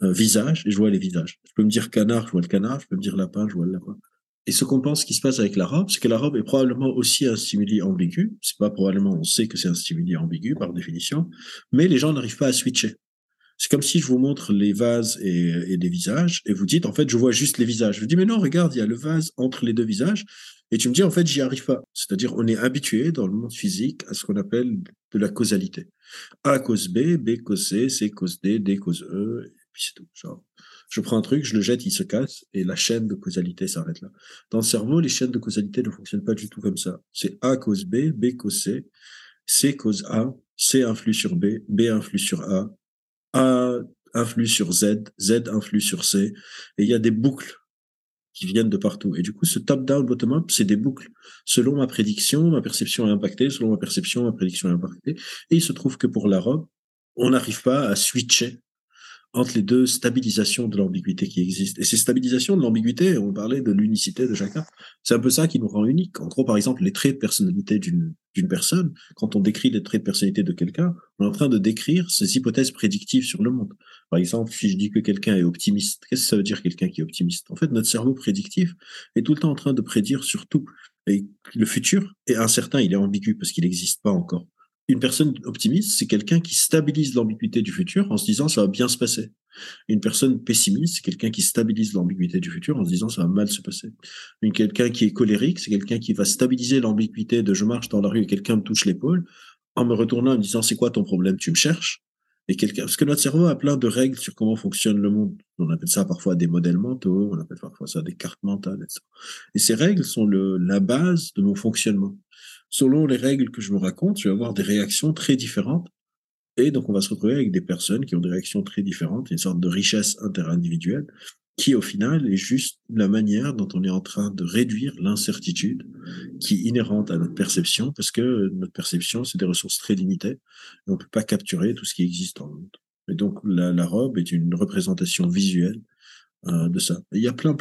visage, et je vois les visages. Je peux me dire canard, je vois le canard, je peux me dire lapin, je vois le lapin. Et ce qu'on pense qui se passe avec la robe, c'est que la robe est probablement aussi un stimuli ambigu. C'est pas probablement, on sait que c'est un stimuli ambigu, par définition, mais les gens n'arrivent pas à switcher. C'est comme si je vous montre les vases et les visages, et vous dites, en fait, je vois juste les visages. Je vous dis, mais non, regarde, il y a le vase entre les deux visages, et tu me dis, en fait, j'y arrive pas. C'est-à-dire, on est habitué dans le monde physique à ce qu'on appelle de la causalité. A cause B, B cause C, C cause D, D cause E, et puis c'est tout. Genre, je prends un truc, je le jette, il se casse, et la chaîne de causalité s'arrête là. Dans le cerveau, les chaînes de causalité ne fonctionnent pas du tout comme ça. C'est A cause B, B cause C, C cause A, C influe sur B, B influe sur A, A influe sur Z, Z influe sur C, et il y a des boucles qui viennent de partout. Et du coup, ce top-down, bottom-up, c'est des boucles. Selon ma prédiction, ma perception est impactée. Selon ma perception, ma prédiction est impactée. Et il se trouve que pour la robe, on n'arrive pas à switcher entre les deux stabilisations de l'ambiguïté qui existent. Et ces stabilisations de l'ambiguïté, on parlait de l'unicité de chacun, c'est un peu ça qui nous rend unique. En gros, par exemple, les traits de personnalité d'une personne, quand on décrit les traits de personnalité de quelqu'un, on est en train de décrire ses hypothèses prédictives sur le monde. Par exemple, si je dis que quelqu'un est optimiste, qu'est-ce que ça veut dire quelqu'un qui est optimiste? En fait, notre cerveau prédictif est tout le temps en train de prédire sur tout. Et le futur est incertain, il est ambigu parce qu'il n'existe pas encore. Une personne optimiste, c'est quelqu'un qui stabilise l'ambiguïté du futur en se disant « ça va bien se passer ». Une personne pessimiste, c'est quelqu'un qui stabilise l'ambiguïté du futur en se disant « ça va mal se passer ». Quelqu'un qui est colérique, c'est quelqu'un qui va stabiliser l'ambiguïté de « je marche dans la rue et quelqu'un me touche l'épaule » en me retournant et me disant « c'est quoi ton problème, tu me cherches ?» Parce que notre cerveau a plein de règles sur comment fonctionne le monde. On appelle ça parfois des modèles mentaux, on appelle parfois ça des cartes mentales, etc. Et ces règles sont la base de mon fonctionnement. Selon les règles que je me raconte, je vais avoir des réactions très différentes. Et donc, on va se retrouver avec des personnes qui ont des réactions très différentes, une sorte de richesse interindividuelle, qui, au final, est juste la manière dont on est en train de réduire l'incertitude qui est inhérente à notre perception, parce que notre perception, c'est des ressources très limitées, et on ne peut pas capturer tout ce qui existe dans le monde. Et donc, la robe est une représentation visuelle de ça. Et il y a plein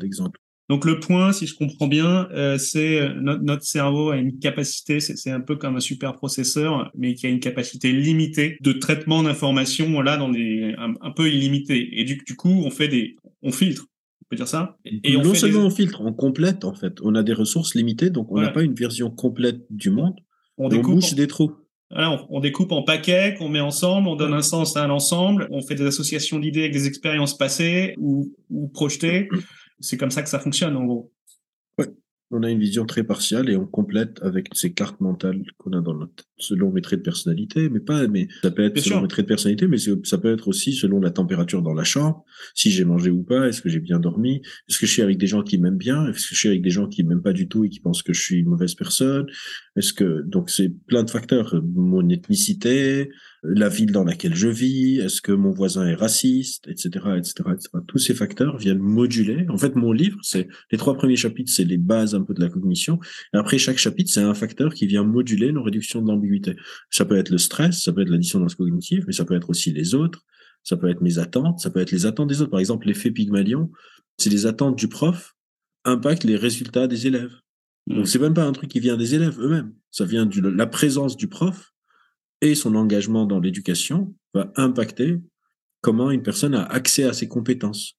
d'exemples. Donc le point, si je comprends bien, c'est notre cerveau a une capacité, c'est un peu comme un superprocesseur, mais qui a une capacité limitée de traitement d'informations là dans des un peu illimitée. Et du coup, on filtre. On peut dire ça. Et non seulement on filtre, on complète en fait. On a des ressources limitées, donc on n'a pas une version complète du monde. On bouche des trous. Voilà, on découpe en paquets, qu'on met ensemble, on donne un sens à l'ensemble, on fait des associations d'idées avec des expériences passées ou projetées. C'est comme ça que ça fonctionne, en gros. Oui, on a une vision très partielle et on complète avec ces cartes mentales qu'on a dans notre tête, selon mes traits de personnalité, mais ça peut être selon mes traits de personnalité, mais ça peut être aussi selon la température dans la chambre, si j'ai mangé ou pas, est-ce que j'ai bien dormi, est-ce que je suis avec des gens qui m'aiment bien, est-ce que je suis avec des gens qui m'aiment pas du tout et qui pensent que je suis une mauvaise personne, donc c'est plein de facteurs, mon ethnicité, la ville dans laquelle je vis, est-ce que mon voisin est raciste, etc. Tous ces facteurs viennent moduler. En fait, mon livre, c'est les 3 premiers chapitres, c'est les bases un peu de la cognition. Et après, chaque chapitre, c'est un facteur qui vient moduler nos réductions de l'ambiguïté. Ça peut être le stress, ça peut être la dissonance cognitive, mais ça peut être aussi les autres, ça peut être mes attentes, ça peut être les attentes des autres. Par exemple, l'effet Pygmalion, c'est les attentes du prof impactent les résultats des élèves. Donc, c'est même pas un truc qui vient des élèves eux-mêmes. Ça vient de la présence du prof et son engagement dans l'éducation va impacter comment une personne a accès à ses compétences.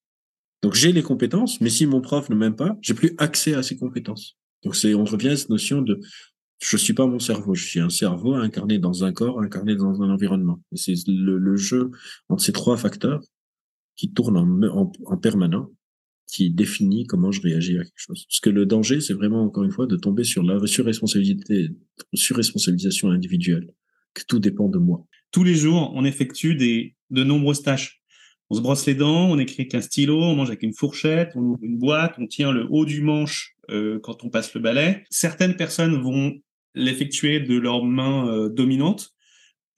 Donc, j'ai les compétences, mais si mon prof ne m'aime pas, j'ai plus accès à ses compétences. Donc, on revient à cette notion de « je suis pas mon cerveau, je suis un cerveau incarné dans un corps, incarné dans un environnement ». Et c'est le jeu entre ces 3 facteurs qui tournent en permanent, qui définit comment je réagis à quelque chose. Parce que le danger, c'est vraiment, encore une fois, de tomber sur la surresponsabilisation individuelle. Que tout dépend de moi. Tous les jours, on effectue de nombreuses tâches. On se brosse les dents, on écrit avec un stylo, on mange avec une fourchette, on ouvre une boîte, on tient le haut du manche quand on passe le balai. Certaines personnes vont l'effectuer de leur main dominante,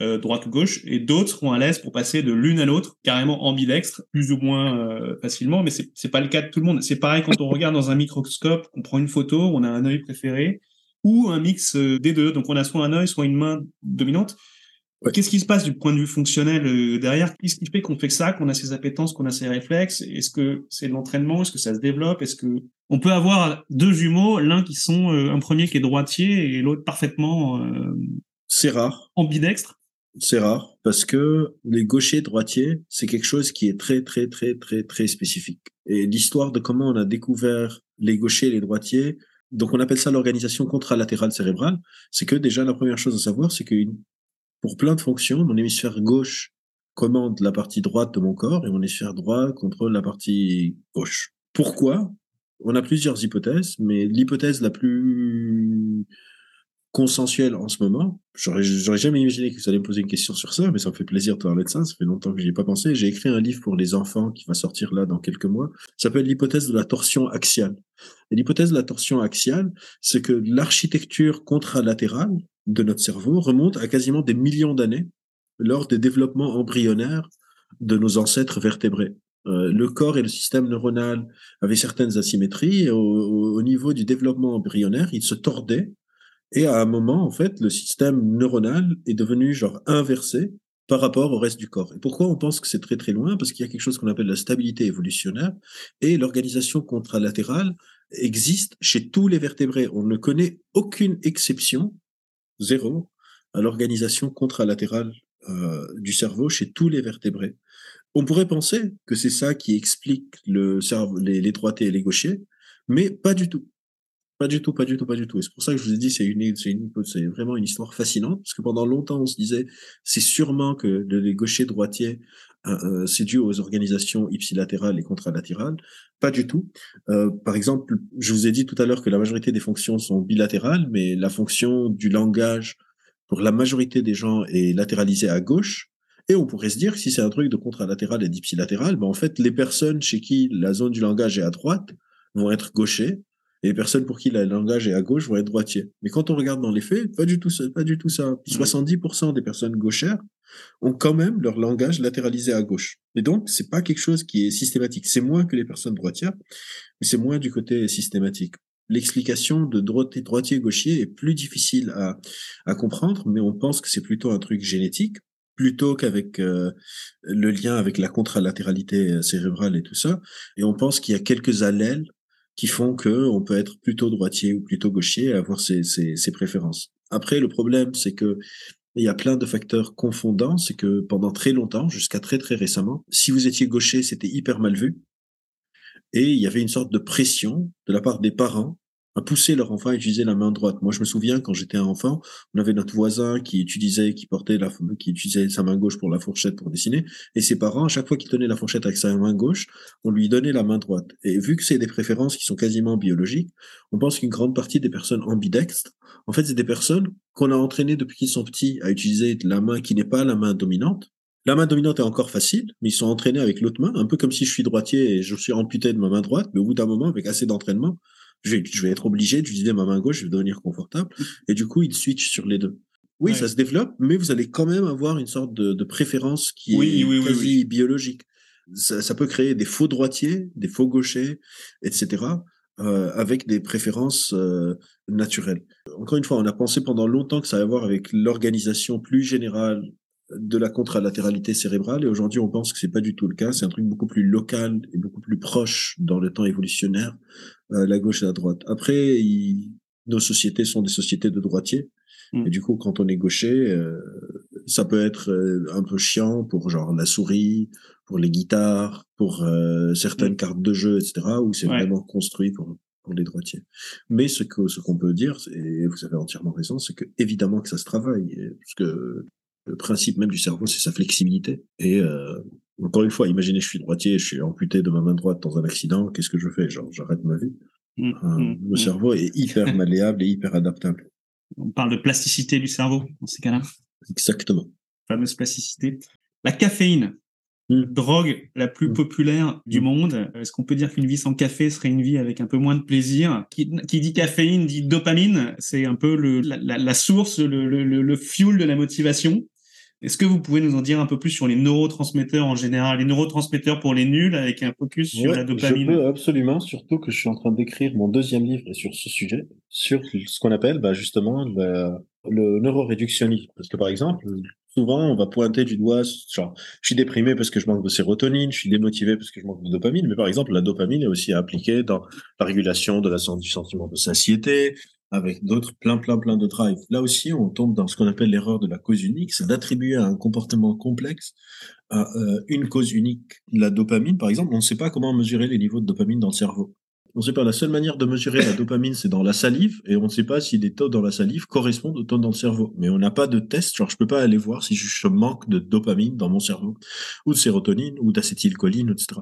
droite ou gauche, et d'autres seront à l'aise pour passer de l'une à l'autre, carrément ambidextre, plus ou moins facilement, mais c'est pas le cas de tout le monde. C'est pareil quand on regarde dans un microscope, qu'on prend une photo, on a un œil préféré, ou un mix des deux. Donc, on a soit un œil, soit une main dominante. Ouais. Qu'est-ce qui se passe du point de vue fonctionnel derrière? Qu'est-ce qui fait qu'on fait ça, qu'on a ces appétences, qu'on a ces réflexes? Est-ce que c'est de l'entraînement? Est-ce que ça se développe? Est-ce que on peut avoir 2 jumeaux, l'un qui sont un premier qui est droitier et l'autre parfaitement c'est rare. Ambidextre. C'est rare parce que les gauchers droitiers, c'est quelque chose qui est très très très très très spécifique. Et l'histoire de comment on a découvert les gauchers et les droitiers, donc on appelle ça l'organisation contralatérale cérébrale, c'est que déjà la première chose à savoir, c'est que pour plein de fonctions, mon hémisphère gauche commande la partie droite de mon corps et mon hémisphère droit contrôle la partie gauche. Pourquoi? On a plusieurs hypothèses, mais l'hypothèse la plus consensuelle en ce moment, j'aurais jamais imaginé que vous alliez me poser une question sur ça, mais ça me fait plaisir de parler de ça, ça fait longtemps que j'y ai pas pensé, j'ai écrit un livre pour les enfants qui va sortir là dans quelques mois, ça s'appelle l'hypothèse de la torsion axiale. Et l'hypothèse de la torsion axiale, c'est que l'architecture contralatérale de notre cerveau remonte à quasiment des millions d'années lors des développements embryonnaires de nos ancêtres vertébrés. le corps et le système neuronal avaient certaines asymétries, et au niveau du développement embryonnaire, ils se tordaient, et à un moment, en fait, le système neuronal est devenu genre inversé par rapport au reste du corps. Et pourquoi on pense que c'est très très loin? Parce qu'il y a quelque chose qu'on appelle la stabilité évolutionnaire, et l'organisation contralatérale existe chez tous les vertébrés. On ne connaît aucune exception, zéro, à l'organisation contralatérale du cerveau chez tous les vertébrés. On pourrait penser que c'est ça qui explique le cerveau, les droitiers et les gauchers, mais pas du tout. Pas du tout, pas du tout, pas du tout. Et c'est pour ça que je vous ai dit, c'est vraiment une histoire fascinante, parce que pendant longtemps, on se disait, c'est sûrement que les gauchers-droitiers, c'est dû aux organisations ipsilatérales et contralatérales. Pas du tout. Par exemple, je vous ai dit tout à l'heure que la majorité des fonctions sont bilatérales, mais la fonction du langage, pour la majorité des gens, est latéralisée à gauche. Et on pourrait se dire que si c'est un truc de contralatéral et d'ipsilatéral, ben en fait, les personnes chez qui la zone du langage est à droite vont être gauchers, et les personnes pour qui le langage est à gauche vont être droitiers. Mais quand on regarde dans les faits, pas du tout ça. 70% des personnes gauchères ont quand même leur langage latéralisé à gauche. Et donc, c'est pas quelque chose qui est systématique. C'est moins que les personnes droitières, mais c'est moins du côté systématique. L'explication de droitier-gauchier est plus difficile à comprendre, mais on pense que c'est plutôt un truc génétique, plutôt qu'avec le lien avec la contralatéralité cérébrale et tout ça. Et on pense qu'il y a quelques allèles qui font qu'on peut être plutôt droitier ou plutôt gaucher et avoir ses préférences. Après, le problème, c'est que il y a plein de facteurs confondants. C'est que pendant très longtemps, jusqu'à très très récemment, si vous étiez gaucher, c'était hyper mal vu. Et il y avait une sorte de pression de la part des parents à pousser leur enfant à utiliser la main droite. Moi, je me souviens, quand j'étais un enfant, on avait notre voisin qui utilisait sa main gauche pour la fourchette pour dessiner, et ses parents, à chaque fois qu'il tenait la fourchette avec sa main gauche, on lui donnait la main droite. Et vu que c'est des préférences qui sont quasiment biologiques, on pense qu'une grande partie des personnes ambidextres, en fait, c'est des personnes qu'on a entraînées depuis qu'ils sont petits à utiliser la main qui n'est pas la main dominante. La main dominante est encore facile, mais ils sont entraînés avec l'autre main, un peu comme si je suis droitier et je suis amputé de ma main droite, mais au bout d'un moment, avec assez d'entraînement, je vais être obligé d'utiliser ma main gauche, je vais devenir confortable. Et du coup, ils switchent sur les deux. Oui, ouais. Ça se développe, mais vous allez quand même avoir une sorte de préférence qui est quasi biologique. Ça peut créer des faux droitiers, des faux gauchers, etc., avec des préférences naturelles. Encore une fois, on a pensé pendant longtemps que ça avait à voir avec l'organisation plus générale de la contralatéralité cérébrale, et aujourd'hui on pense que c'est pas du tout le cas, c'est un truc beaucoup plus local et beaucoup plus proche dans le temps évolutionnaire, la gauche et la droite. Après, nos sociétés sont des sociétés de droitiers, et du coup quand on est gaucher, ça peut être un peu chiant pour genre la souris, pour les guitares, pour certaines cartes de jeu, etc., où c'est vraiment construit pour les droitiers. Mais ce qu'on peut dire, et vous avez entièrement raison, c'est que évidemment que ça se travaille, parce que le principe même du cerveau, c'est sa flexibilité. Et encore une fois, imaginez, je suis droitier, je suis amputé de ma main droite dans un accident, qu'est-ce que je fais? Genre, j'arrête ma vie. Le cerveau est hyper malléable et hyper adaptable. On parle de plasticité du cerveau, dans ces cas-là. Exactement. La fameuse plasticité. La caféine, drogue la plus populaire du monde. Est-ce qu'on peut dire qu'une vie sans café serait une vie avec un peu moins de plaisir? Qui dit caféine dit dopamine. C'est un peu la source, le fuel de la motivation. Est-ce que vous pouvez nous en dire un peu plus sur les neurotransmetteurs en général, les neurotransmetteurs pour les nuls, avec un focus sur la dopamine? Je peux absolument, surtout que je suis en train d'écrire mon deuxième livre sur ce sujet, sur ce qu'on appelle le neuroréductionnisme. Parce que par exemple, souvent on va pointer du doigt, genre je suis déprimé parce que je manque de sérotonine, je suis démotivé parce que je manque de dopamine, mais par exemple la dopamine est aussi appliquée dans la régulation du sentiment de satiété, avec d'autres, plein de drives. Là aussi, on tombe dans ce qu'on appelle l'erreur de la cause unique, c'est d'attribuer à un comportement complexe une cause unique. La dopamine, par exemple, on ne sait pas comment mesurer les niveaux de dopamine dans le cerveau. On ne sait pas, la seule manière de mesurer la dopamine, c'est dans la salive, et on ne sait pas si les taux dans la salive correspondent aux taux dans le cerveau. Mais on n'a pas de test, genre je ne peux pas aller voir si je manque de dopamine dans mon cerveau, ou de sérotonine, ou d'acétylcholine, etc.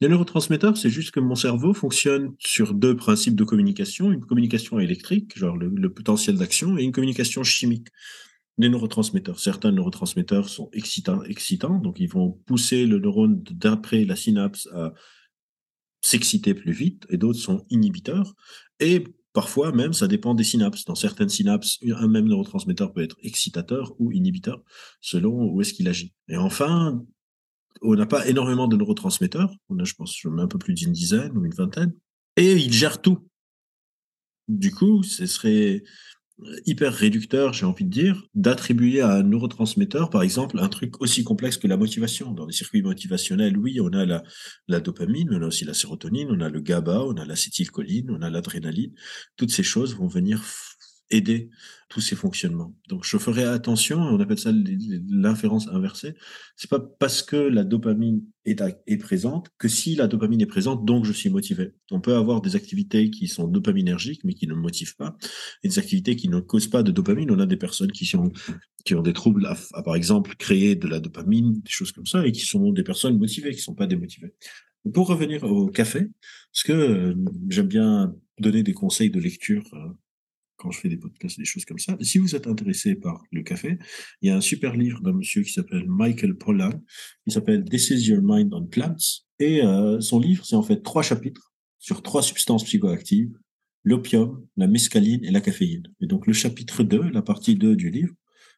Les neurotransmetteurs, c'est juste que mon cerveau fonctionne sur deux principes de communication, une communication électrique, genre le potentiel d'action, et une communication chimique. Les neurotransmetteurs. Certains neurotransmetteurs sont excitants, donc ils vont pousser le neurone d'après la synapse à s'exciter plus vite, et d'autres sont inhibiteurs, et parfois même ça dépend des synapses. Dans certaines synapses, un même neurotransmetteur peut être excitateur ou inhibiteur selon où est-ce qu'il agit. Et enfin, on n'a pas énormément de neurotransmetteurs. On a, je pense, un peu plus d'une dizaine ou une vingtaine. Et il gère tout. Du coup, ce serait hyper réducteur, j'ai envie de dire, d'attribuer à un neurotransmetteur, par exemple, un truc aussi complexe que la motivation. Dans les circuits motivationnels, oui, on a la dopamine, mais on a aussi la sérotonine, on a le GABA, on a l'acétylcholine, on a l'adrénaline. Toutes ces choses vont venir aider tous ces fonctionnements. Donc, je ferai attention, on appelle ça l'inférence inversée. C'est pas parce que la dopamine est présente que si la dopamine est présente, donc je suis motivé. On peut avoir des activités qui sont dopaminergiques, mais qui ne motivent pas, et des activités qui ne causent pas de dopamine. On a des personnes qui ont des troubles à, par exemple, créer de la dopamine, des choses comme ça, et qui sont des personnes motivées, qui ne sont pas démotivées. Pour revenir au café, parce que j'aime bien donner des conseils de lecture quand je fais des podcasts, des choses comme ça. Si vous êtes intéressé par le café, il y a un super livre d'un monsieur qui s'appelle Michael Pollan, qui s'appelle This is Your Mind on Plants. Et son livre, c'est en fait 3 chapitres sur 3 substances psychoactives, l'opium, la mescaline et la caféine. Et donc le chapitre 2, la partie 2 du livre,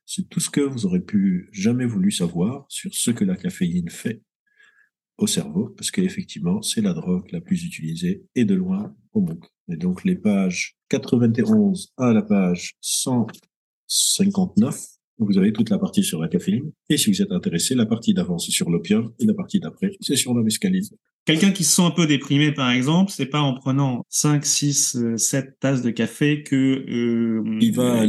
c'est tout ce que vous aurez pu jamais voulu savoir sur ce que la caféine fait au cerveau, parce qu'effectivement, c'est la drogue la plus utilisée et de loin au monde. Et donc, les pages 91 à la page 159, vous avez toute la partie sur la caféine. Et si vous êtes intéressé, la partie d'avant, c'est sur l'opium, et la partie d'après, c'est sur la mescaline. Quelqu'un qui se sent un peu déprimé, par exemple, c'est pas en prenant 5, 6, 7 tasses de café qu'il va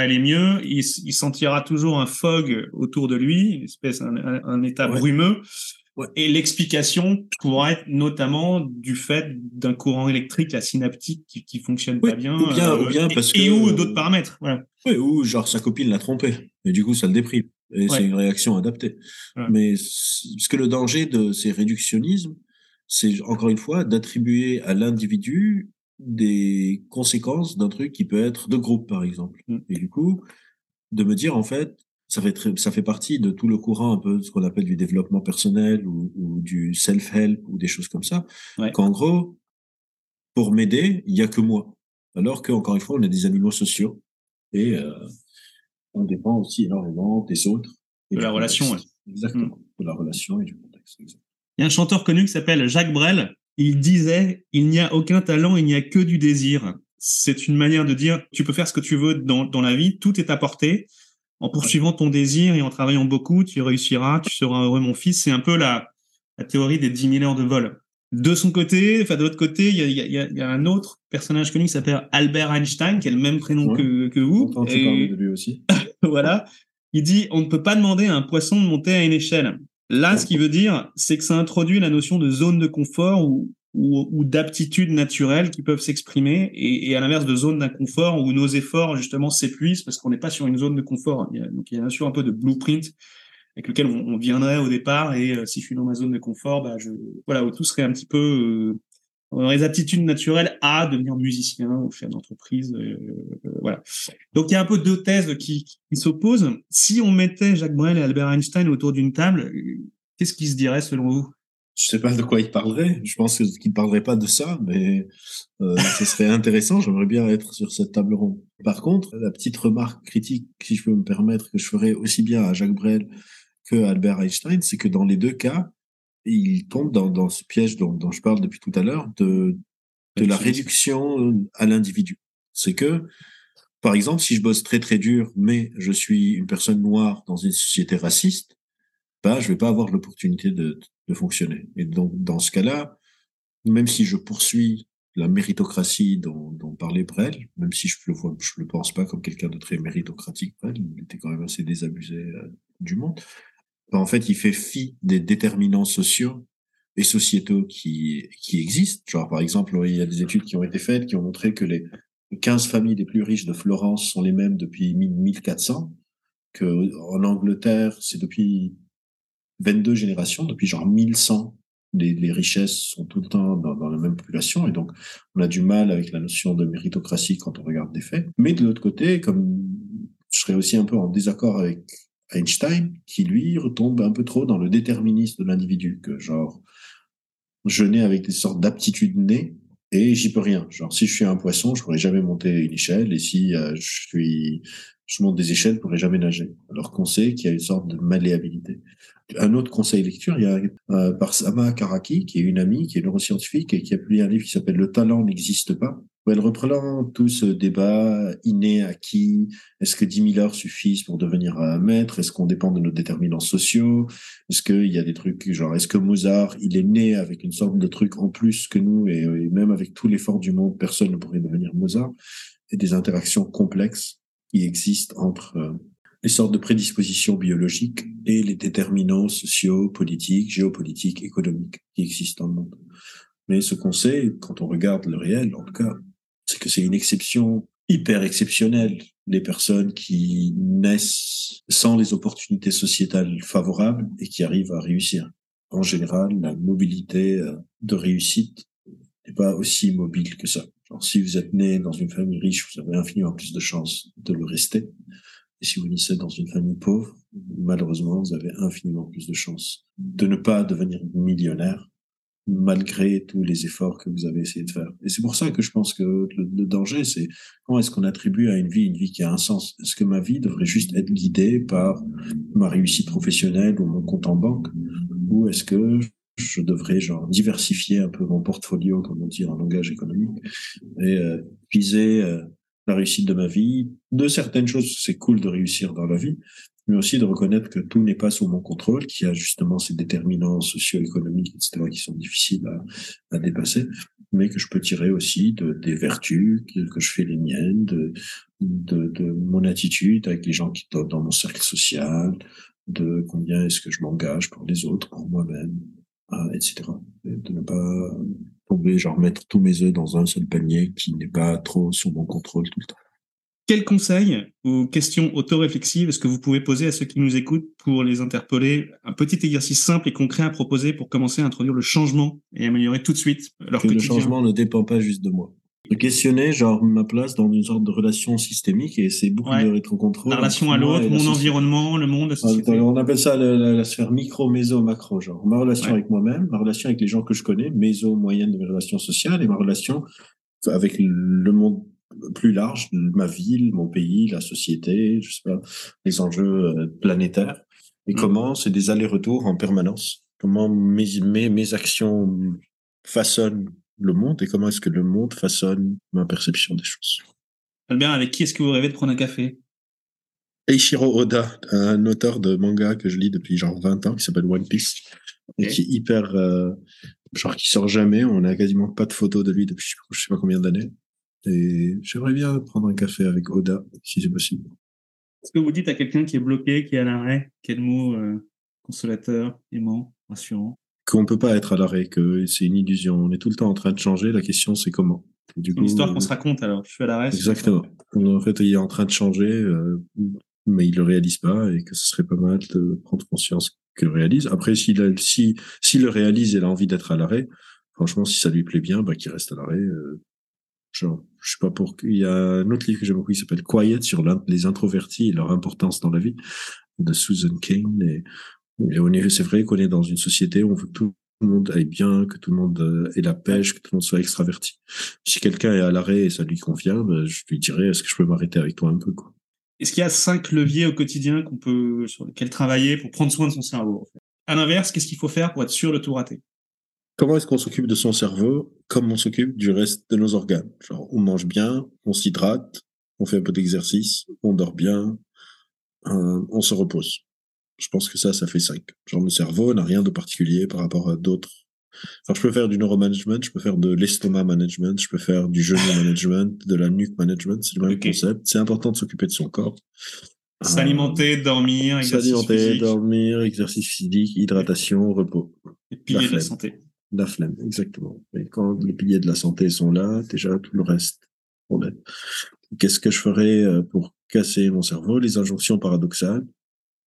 aller mieux. Il sentira toujours un fog autour de lui, une espèce, un état brumeux. Ouais. Et l'explication pourrait être notamment du fait d'un courant électrique, la synaptique, qui fonctionne pas bien. Ou bien parce que... ou d'autres paramètres. Voilà. Oui, ou genre sa copine l'a trompé. Et du coup, ça le déprime. Et c'est une réaction adaptée. Ouais. Mais ce que le danger de ces réductionnismes, c'est encore une fois d'attribuer à l'individu des conséquences d'un truc qui peut être de groupe, par exemple. Mm. Et du coup, de me dire en fait, ça fait partie de tout le courant un peu ce qu'on appelle du développement personnel ou du self-help ou des choses comme ça. Ouais. Qu'en gros, pour m'aider, il n'y a que moi. Alors qu'encore une fois, on est des animaux sociaux et on dépend aussi énormément des autres. Et de la relation. Ouais. Exactement. De la relation et du contexte. Exactement. Il y a un chanteur connu qui s'appelle Jacques Brel. Il disait « Il n'y a aucun talent, il n'y a que du désir ». C'est une manière de dire « Tu peux faire ce que tu veux dans la vie, tout est à portée ». En poursuivant ton désir et en travaillant beaucoup, tu réussiras, tu seras heureux, mon fils. C'est un peu la théorie des 10 000 heures de vol. De l'autre côté, il y a un autre personnage connu qui s'appelle Albert Einstein, qui a le même prénom que vous. On parle de lui aussi. Voilà. Il dit, on ne peut pas demander à un poisson de monter à une échelle. Là, ce qui veut dire, c'est que ça introduit la notion de zone de confort ou d'aptitudes naturelles qui peuvent s'exprimer et à l'inverse de zones d'inconfort où nos efforts justement s'épuisent parce qu'on n'est pas sur une zone de confort. Donc il y a bien sûr un peu de blueprint avec lequel on viendrait au départ et si je suis dans ma zone de confort, tout serait un petit peu les aptitudes naturelles à devenir musicien ou chef d'entreprise. Donc il y a un peu deux thèses qui s'opposent. Si on mettait Jacques Brel et Albert Einstein autour d'une table, qu'est-ce qui se dirait selon vous? Je sais pas de quoi il parlerait. Je pense qu'il ne parlerait pas de ça, mais ce serait intéressant. J'aimerais bien être sur cette table ronde. Par contre, la petite remarque critique, si je peux me permettre, que je ferais aussi bien à Jacques Brel qu'à Albert Einstein, c'est que dans les deux cas, il tombe dans ce piège dont je parle depuis tout à l'heure, de la réduction à l'individu. C'est que, par exemple, si je bosse très très dur, mais je suis une personne noire dans une société raciste, je vais pas avoir l'opportunité de fonctionner. Et donc, dans ce cas-là, même si je poursuis la méritocratie dont parlait Brel, même si je le pense pas comme quelqu'un de très méritocratique, Brel, il était quand même assez désabusé du monde, en fait, il fait fi des déterminants sociaux et sociétaux qui existent. Genre, par exemple, il y a des études qui ont été faites qui ont montré que les 15 familles les plus riches de Florence sont les mêmes depuis 1400, qu'en Angleterre, c'est depuis 22 générations, depuis genre 1100, les richesses sont tout le temps dans la même population, et donc on a du mal avec la notion de méritocratie quand on regarde des faits. Mais de l'autre côté, comme je serais aussi un peu en désaccord avec Einstein, qui lui retombe un peu trop dans le déterminisme de l'individu, que genre je nais avec des sortes d'aptitudes nées, et j'y peux rien. Genre si je suis un poisson, je pourrais jamais monter une échelle, et si je monte des échelles, je pourrais jamais nager. Alors qu'on sait qu'il y a une sorte de malléabilité. Un autre conseil lecture, il y a Parsama Karaki, qui est une amie, qui est neuroscientifique et qui a publié un livre qui s'appelle « Le talent n'existe pas ». Elle reprenant tout ce débat inné, acquis, est-ce que 10 000 heures suffisent pour devenir un maître? Est-ce qu'on dépend de nos déterminants sociaux? Est-ce qu'il y a des trucs genre, est-ce que Mozart, il est né avec une sorte de truc en plus que nous et même avec tout l'effort du monde, personne ne pourrait devenir Mozart? Et des interactions complexes qui existent entre les sortes de prédispositions biologiques et les déterminants sociaux, politiques, géopolitiques, économiques qui existent dans le monde. Mais ce qu'on sait, quand on regarde le réel, en tout cas, c'est que c'est une exception hyper exceptionnelle des personnes qui naissent sans les opportunités sociétales favorables et qui arrivent à réussir. En général, la mobilité de réussite n'est pas aussi mobile que ça. Genre, si vous êtes né dans une famille riche, vous avez infiniment plus de chances de le rester. Et si vous naissez dans une famille pauvre, malheureusement, vous avez infiniment plus de chances de ne pas devenir millionnaire, malgré tous les efforts que vous avez essayé de faire. Et c'est pour ça que je pense que le danger, c'est comment est-ce qu'on attribue à une vie qui a un sens? Est-ce que ma vie devrait juste être guidée par ma réussite professionnelle ou mon compte en banque? Ou est-ce que je devrais genre diversifier un peu mon portfolio, comme on dit en langage économique, et viser la réussite de ma vie, de certaines choses, c'est cool de réussir dans la vie, mais aussi de reconnaître que tout n'est pas sous mon contrôle, qu'il y a justement ces déterminants socio-économiques, etc., qui sont difficiles à dépasser, mais que je peux tirer aussi des vertus, que je fais les miennes, de mon attitude avec les gens qui sont dans mon cercle social, de combien est-ce que je m'engage pour les autres, pour moi-même, etc. Et de ne pas tomber, genre mettre tous mes œufs dans un seul panier qui n'est pas trop sous mon contrôle tout le temps. Quels conseils ou questions auto-réflexives est-ce que vous pouvez poser à ceux qui nous écoutent pour les interpeller? Un petit exercice simple et concret à proposer pour commencer à introduire le changement et améliorer tout de suite leur quotidien. Le changement ne dépend pas juste de moi. De questionner genre ma place dans une sorte de relation systémique, et c'est beaucoup de rétro-contrôle. La relation à l'autre, mon environnement, le monde, la société. On appelle ça la sphère micro, méso, macro, genre ma relation avec moi-même, ma relation avec les gens que je connais, méso, moyenne de mes relations sociales, et ma relation avec le monde plus large, ma ville, mon pays, la société, je sais pas, les enjeux planétaires, et comment c'est des allers-retours en permanence, comment mes actions façonnent le monde et comment est-ce que le monde façonne ma perception des choses. Albert, avec qui est-ce que vous rêvez de prendre un café? Eiichiro Oda, un auteur de manga que je lis depuis genre 20 ans, qui s'appelle One Piece, et qui est hyper... genre qui sort jamais, on n'a quasiment pas de photos de lui depuis je sais pas combien d'années, et j'aimerais bien prendre un café avec Oda, si c'est possible. Est-ce que vous dites à quelqu'un qui est bloqué, qui est à l'arrêt, quel mot consolateur, aimant, rassurant? Qu'on ne peut pas être à l'arrêt, que c'est une illusion. On est tout le temps en train de changer, la question c'est comment. Du coup, une histoire qu'on se raconte alors, je suis à l'arrêt. Exactement. En fait, il est en train de changer, mais il ne le réalise pas, et que ce serait pas mal de prendre conscience qu'il le réalise. Après, s'il le réalise et il a envie d'être à l'arrêt, franchement, si ça lui plaît bien, bah, qu'il reste à l'arrêt. Genre, je sais pas pour... Il y a un autre livre que j'aime beaucoup qui s'appelle « Quiet » sur les introvertis et leur importance dans la vie, de Susan Cain, et on est, c'est vrai qu'on est dans une société où on veut que tout le monde aille bien, que tout le monde ait la pêche, que tout le monde soit extraverti. Si quelqu'un est à l'arrêt et ça lui convient, ben je lui dirais, est-ce que je peux m'arrêter avec toi un peu, quoi. Est-ce qu'il y a 5 leviers au quotidien sur lesquels travailler pour prendre soin de son cerveau, en fait? À l'inverse, qu'est-ce qu'il faut faire pour être sûr de tout rater? Comment est-ce qu'on s'occupe de son cerveau comme on s'occupe du reste de nos organes? Genre, on mange bien, on s'hydrate, on fait un peu d'exercice, on dort bien, on se repose. Je pense que ça fait 5. Genre, le cerveau n'a rien de particulier par rapport à d'autres. Enfin, je peux faire du neuromanagement, je peux faire de l'estomac management, je peux faire du genou management, de la nuque management, c'est le même concept. C'est important de s'occuper de son corps. S'alimenter, dormir, exercice physique, hydratation, repos. Les piliers de la santé. La flemme, exactement. Et quand les piliers de la santé sont là, déjà, tout le reste, on est. Qu'est-ce que je ferais pour casser mon cerveau? Les injonctions paradoxales.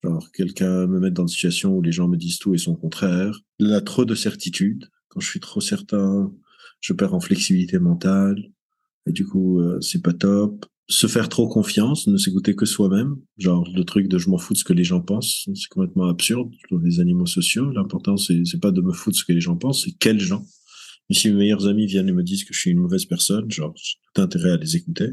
Genre, quelqu'un me met dans une situation où les gens me disent tout et son contraire. Là, trop de certitude. Quand je suis trop certain, je perds en flexibilité mentale. Et du coup, c'est pas top. Se faire trop confiance, ne s'écouter que soi-même. Genre, le truc de je m'en fous de ce que les gens pensent. C'est complètement absurde. Dans les animaux sociaux, l'important, c'est pas de me foutre de ce que les gens pensent, c'est quels gens. Et si mes meilleurs amis viennent et me disent que je suis une mauvaise personne, genre, j'ai tout intérêt à les écouter.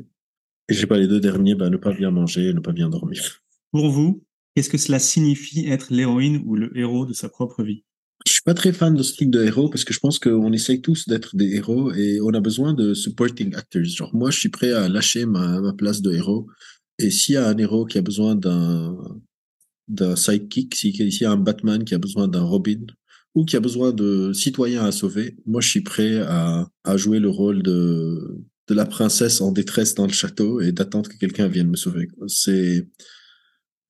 Et j'ai pas les 2 derniers, ne pas bien manger, ne pas bien dormir. Pour vous, Qu'est-ce que cela signifie être l'héroïne ou le héros de sa propre vie ? Je suis pas très fan de ce type de héros parce que je pense qu'on essaye tous d'être des héros et on a besoin de supporting actors. Genre moi, je suis prêt à lâcher ma place de héros. Et s'il y a un héros qui a besoin d'un sidekick, s'il y a un Batman qui a besoin d'un Robin ou qui a besoin de citoyens à sauver, moi, je suis prêt à jouer le rôle de la princesse en détresse dans le château et d'attendre que quelqu'un vienne me sauver.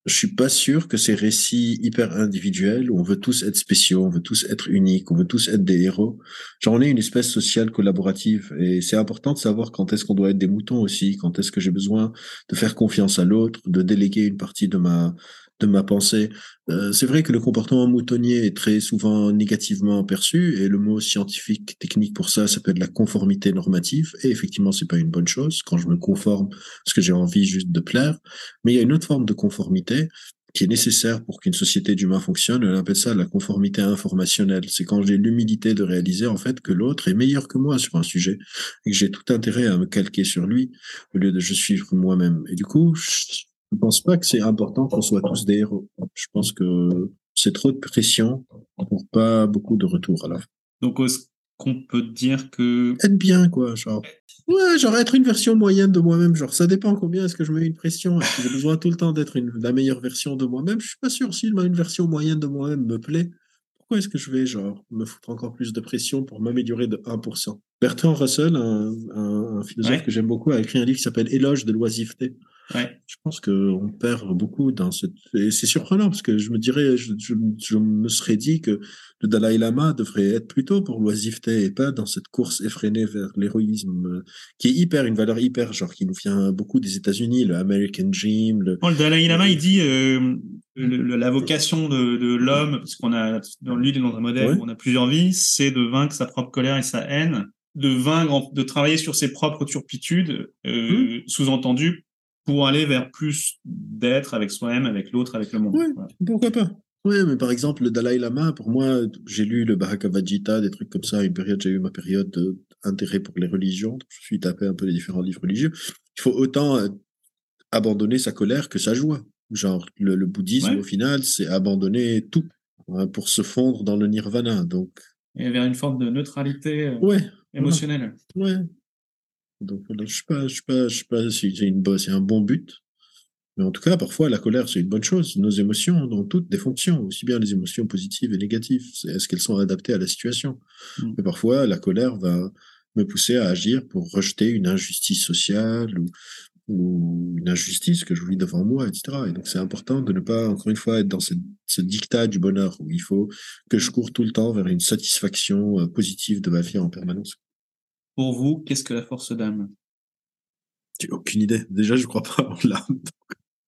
Je suis pas sûr que ces récits hyper individuels où on veut tous être spéciaux, on veut tous être uniques, on veut tous être des héros. Genre on est une espèce sociale collaborative et c'est important de savoir quand est-ce qu'on doit être des moutons aussi, quand est-ce que j'ai besoin de faire confiance à l'autre, de déléguer une partie de ma pensée. C'est vrai que le comportement moutonnier est très souvent négativement perçu et le mot scientifique, technique pour ça, ça peut être la conformité normative et effectivement c'est pas une bonne chose quand je me conforme parce que j'ai envie juste de plaire, mais il y a une autre forme de conformité qui est nécessaire pour qu'une société d'humains fonctionne, on appelle ça la conformité informationnelle. C'est quand j'ai l'humilité de réaliser en fait que l'autre est meilleur que moi sur un sujet et que j'ai tout intérêt à me calquer sur lui au lieu de je suivre moi-même. Et du coup, je ne pense pas que c'est important qu'on soit tous des héros. Je pense que c'est trop de pression pour pas beaucoup de retour à la fin. Donc, est-ce qu'on peut dire que... Être bien, quoi, genre... Ouais, genre être une version moyenne de moi-même, genre ça dépend combien est-ce que je mets une pression. Est-ce que j'ai besoin tout le temps d'être la meilleure version de moi-même ? Je suis pas sûr. Si une version moyenne de moi-même me plaît, pourquoi est-ce que je vais genre me foutre encore plus de pression pour m'améliorer de 1% ? Bertrand Russell, un philosophe que j'aime beaucoup, a écrit un livre qui s'appelle « Éloge de l'oisiveté ». Ouais. Je pense qu'on perd beaucoup dans cette... Et c'est surprenant parce que je me serais dit que le Dalai Lama devrait être plutôt pour l'oisiveté et pas dans cette course effrénée vers l'héroïsme qui est une valeur hyper, genre qui nous vient beaucoup des États-Unis, le American Dream. Le Dalai Lama, il dit la vocation de l'homme, parce qu'on a dans lui, dans un modèle où on a plusieurs vies, c'est de vaincre sa propre colère et sa haine, de travailler sur ses propres turpitudes, sous-entendu, pour aller vers plus d'être avec soi-même, avec l'autre, avec le monde. Oui, pourquoi pas. Oui, mais par exemple, le Dalai Lama, pour moi, j'ai lu le Bhagavad Gita, des trucs comme ça, une période, j'ai eu ma période d'intérêt pour les religions, donc je suis tapé un peu les différents livres religieux. Il faut autant abandonner sa colère que sa joie. Genre, le bouddhisme, au final, c'est abandonner tout pour se fondre dans le nirvana. Donc... Et vers une forme de neutralité émotionnelle. Oui. Donc, je sais pas si c'est un bon but. Mais en tout cas, parfois, la colère, c'est une bonne chose. Nos émotions ont toutes des fonctions, aussi bien les émotions positives et négatives. Est-ce qu'elles sont adaptées à la situation ? Mais parfois, la colère va me pousser à agir pour rejeter une injustice sociale ou une injustice que je vis devant moi, etc. Et donc, c'est important de ne pas, encore une fois, être dans ce dictat du bonheur où il faut que je cours tout le temps vers une satisfaction positive de ma vie en permanence. Pour vous, qu'est-ce que la force d'âme ? J'ai aucune idée. Déjà, je ne crois pas en l'âme.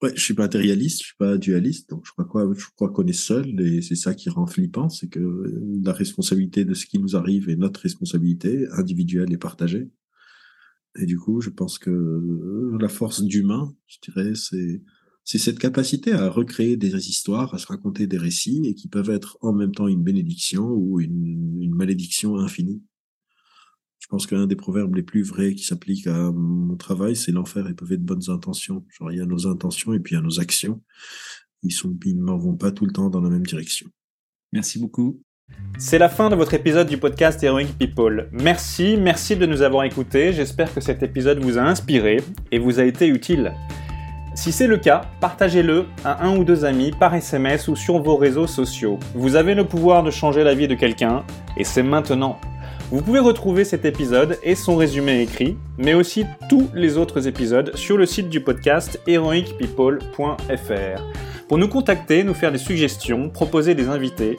Ouais, je ne suis pas matérialiste, je ne suis pas dualiste. Donc, je crois qu'on est seul et c'est ça qui rend flippant, c'est que la responsabilité de ce qui nous arrive est notre responsabilité individuelle et partagée. Et du coup, je pense que la force d'humain, je dirais, c'est cette capacité à recréer des histoires, à se raconter des récits et qui peuvent être en même temps une bénédiction ou une malédiction infinie. Je pense qu'un des proverbes les plus vrais qui s'applique à mon travail, c'est l'enfer est pavé de bonnes intentions. Genre, il y a nos intentions et puis il y a nos actions. Ils ne vont pas tout le temps dans la même direction. Merci beaucoup. C'est la fin de votre épisode du podcast Heroic People. Merci de nous avoir écoutés. J'espère que cet épisode vous a inspiré et vous a été utile. Si c'est le cas, partagez-le à 1 ou 2 amis par SMS ou sur vos réseaux sociaux. Vous avez le pouvoir de changer la vie de quelqu'un et c'est maintenant. Vous pouvez retrouver cet épisode et son résumé écrit, mais aussi tous les autres épisodes sur le site du podcast heroicpeople.fr. Pour nous contacter, nous faire des suggestions, proposer des invités,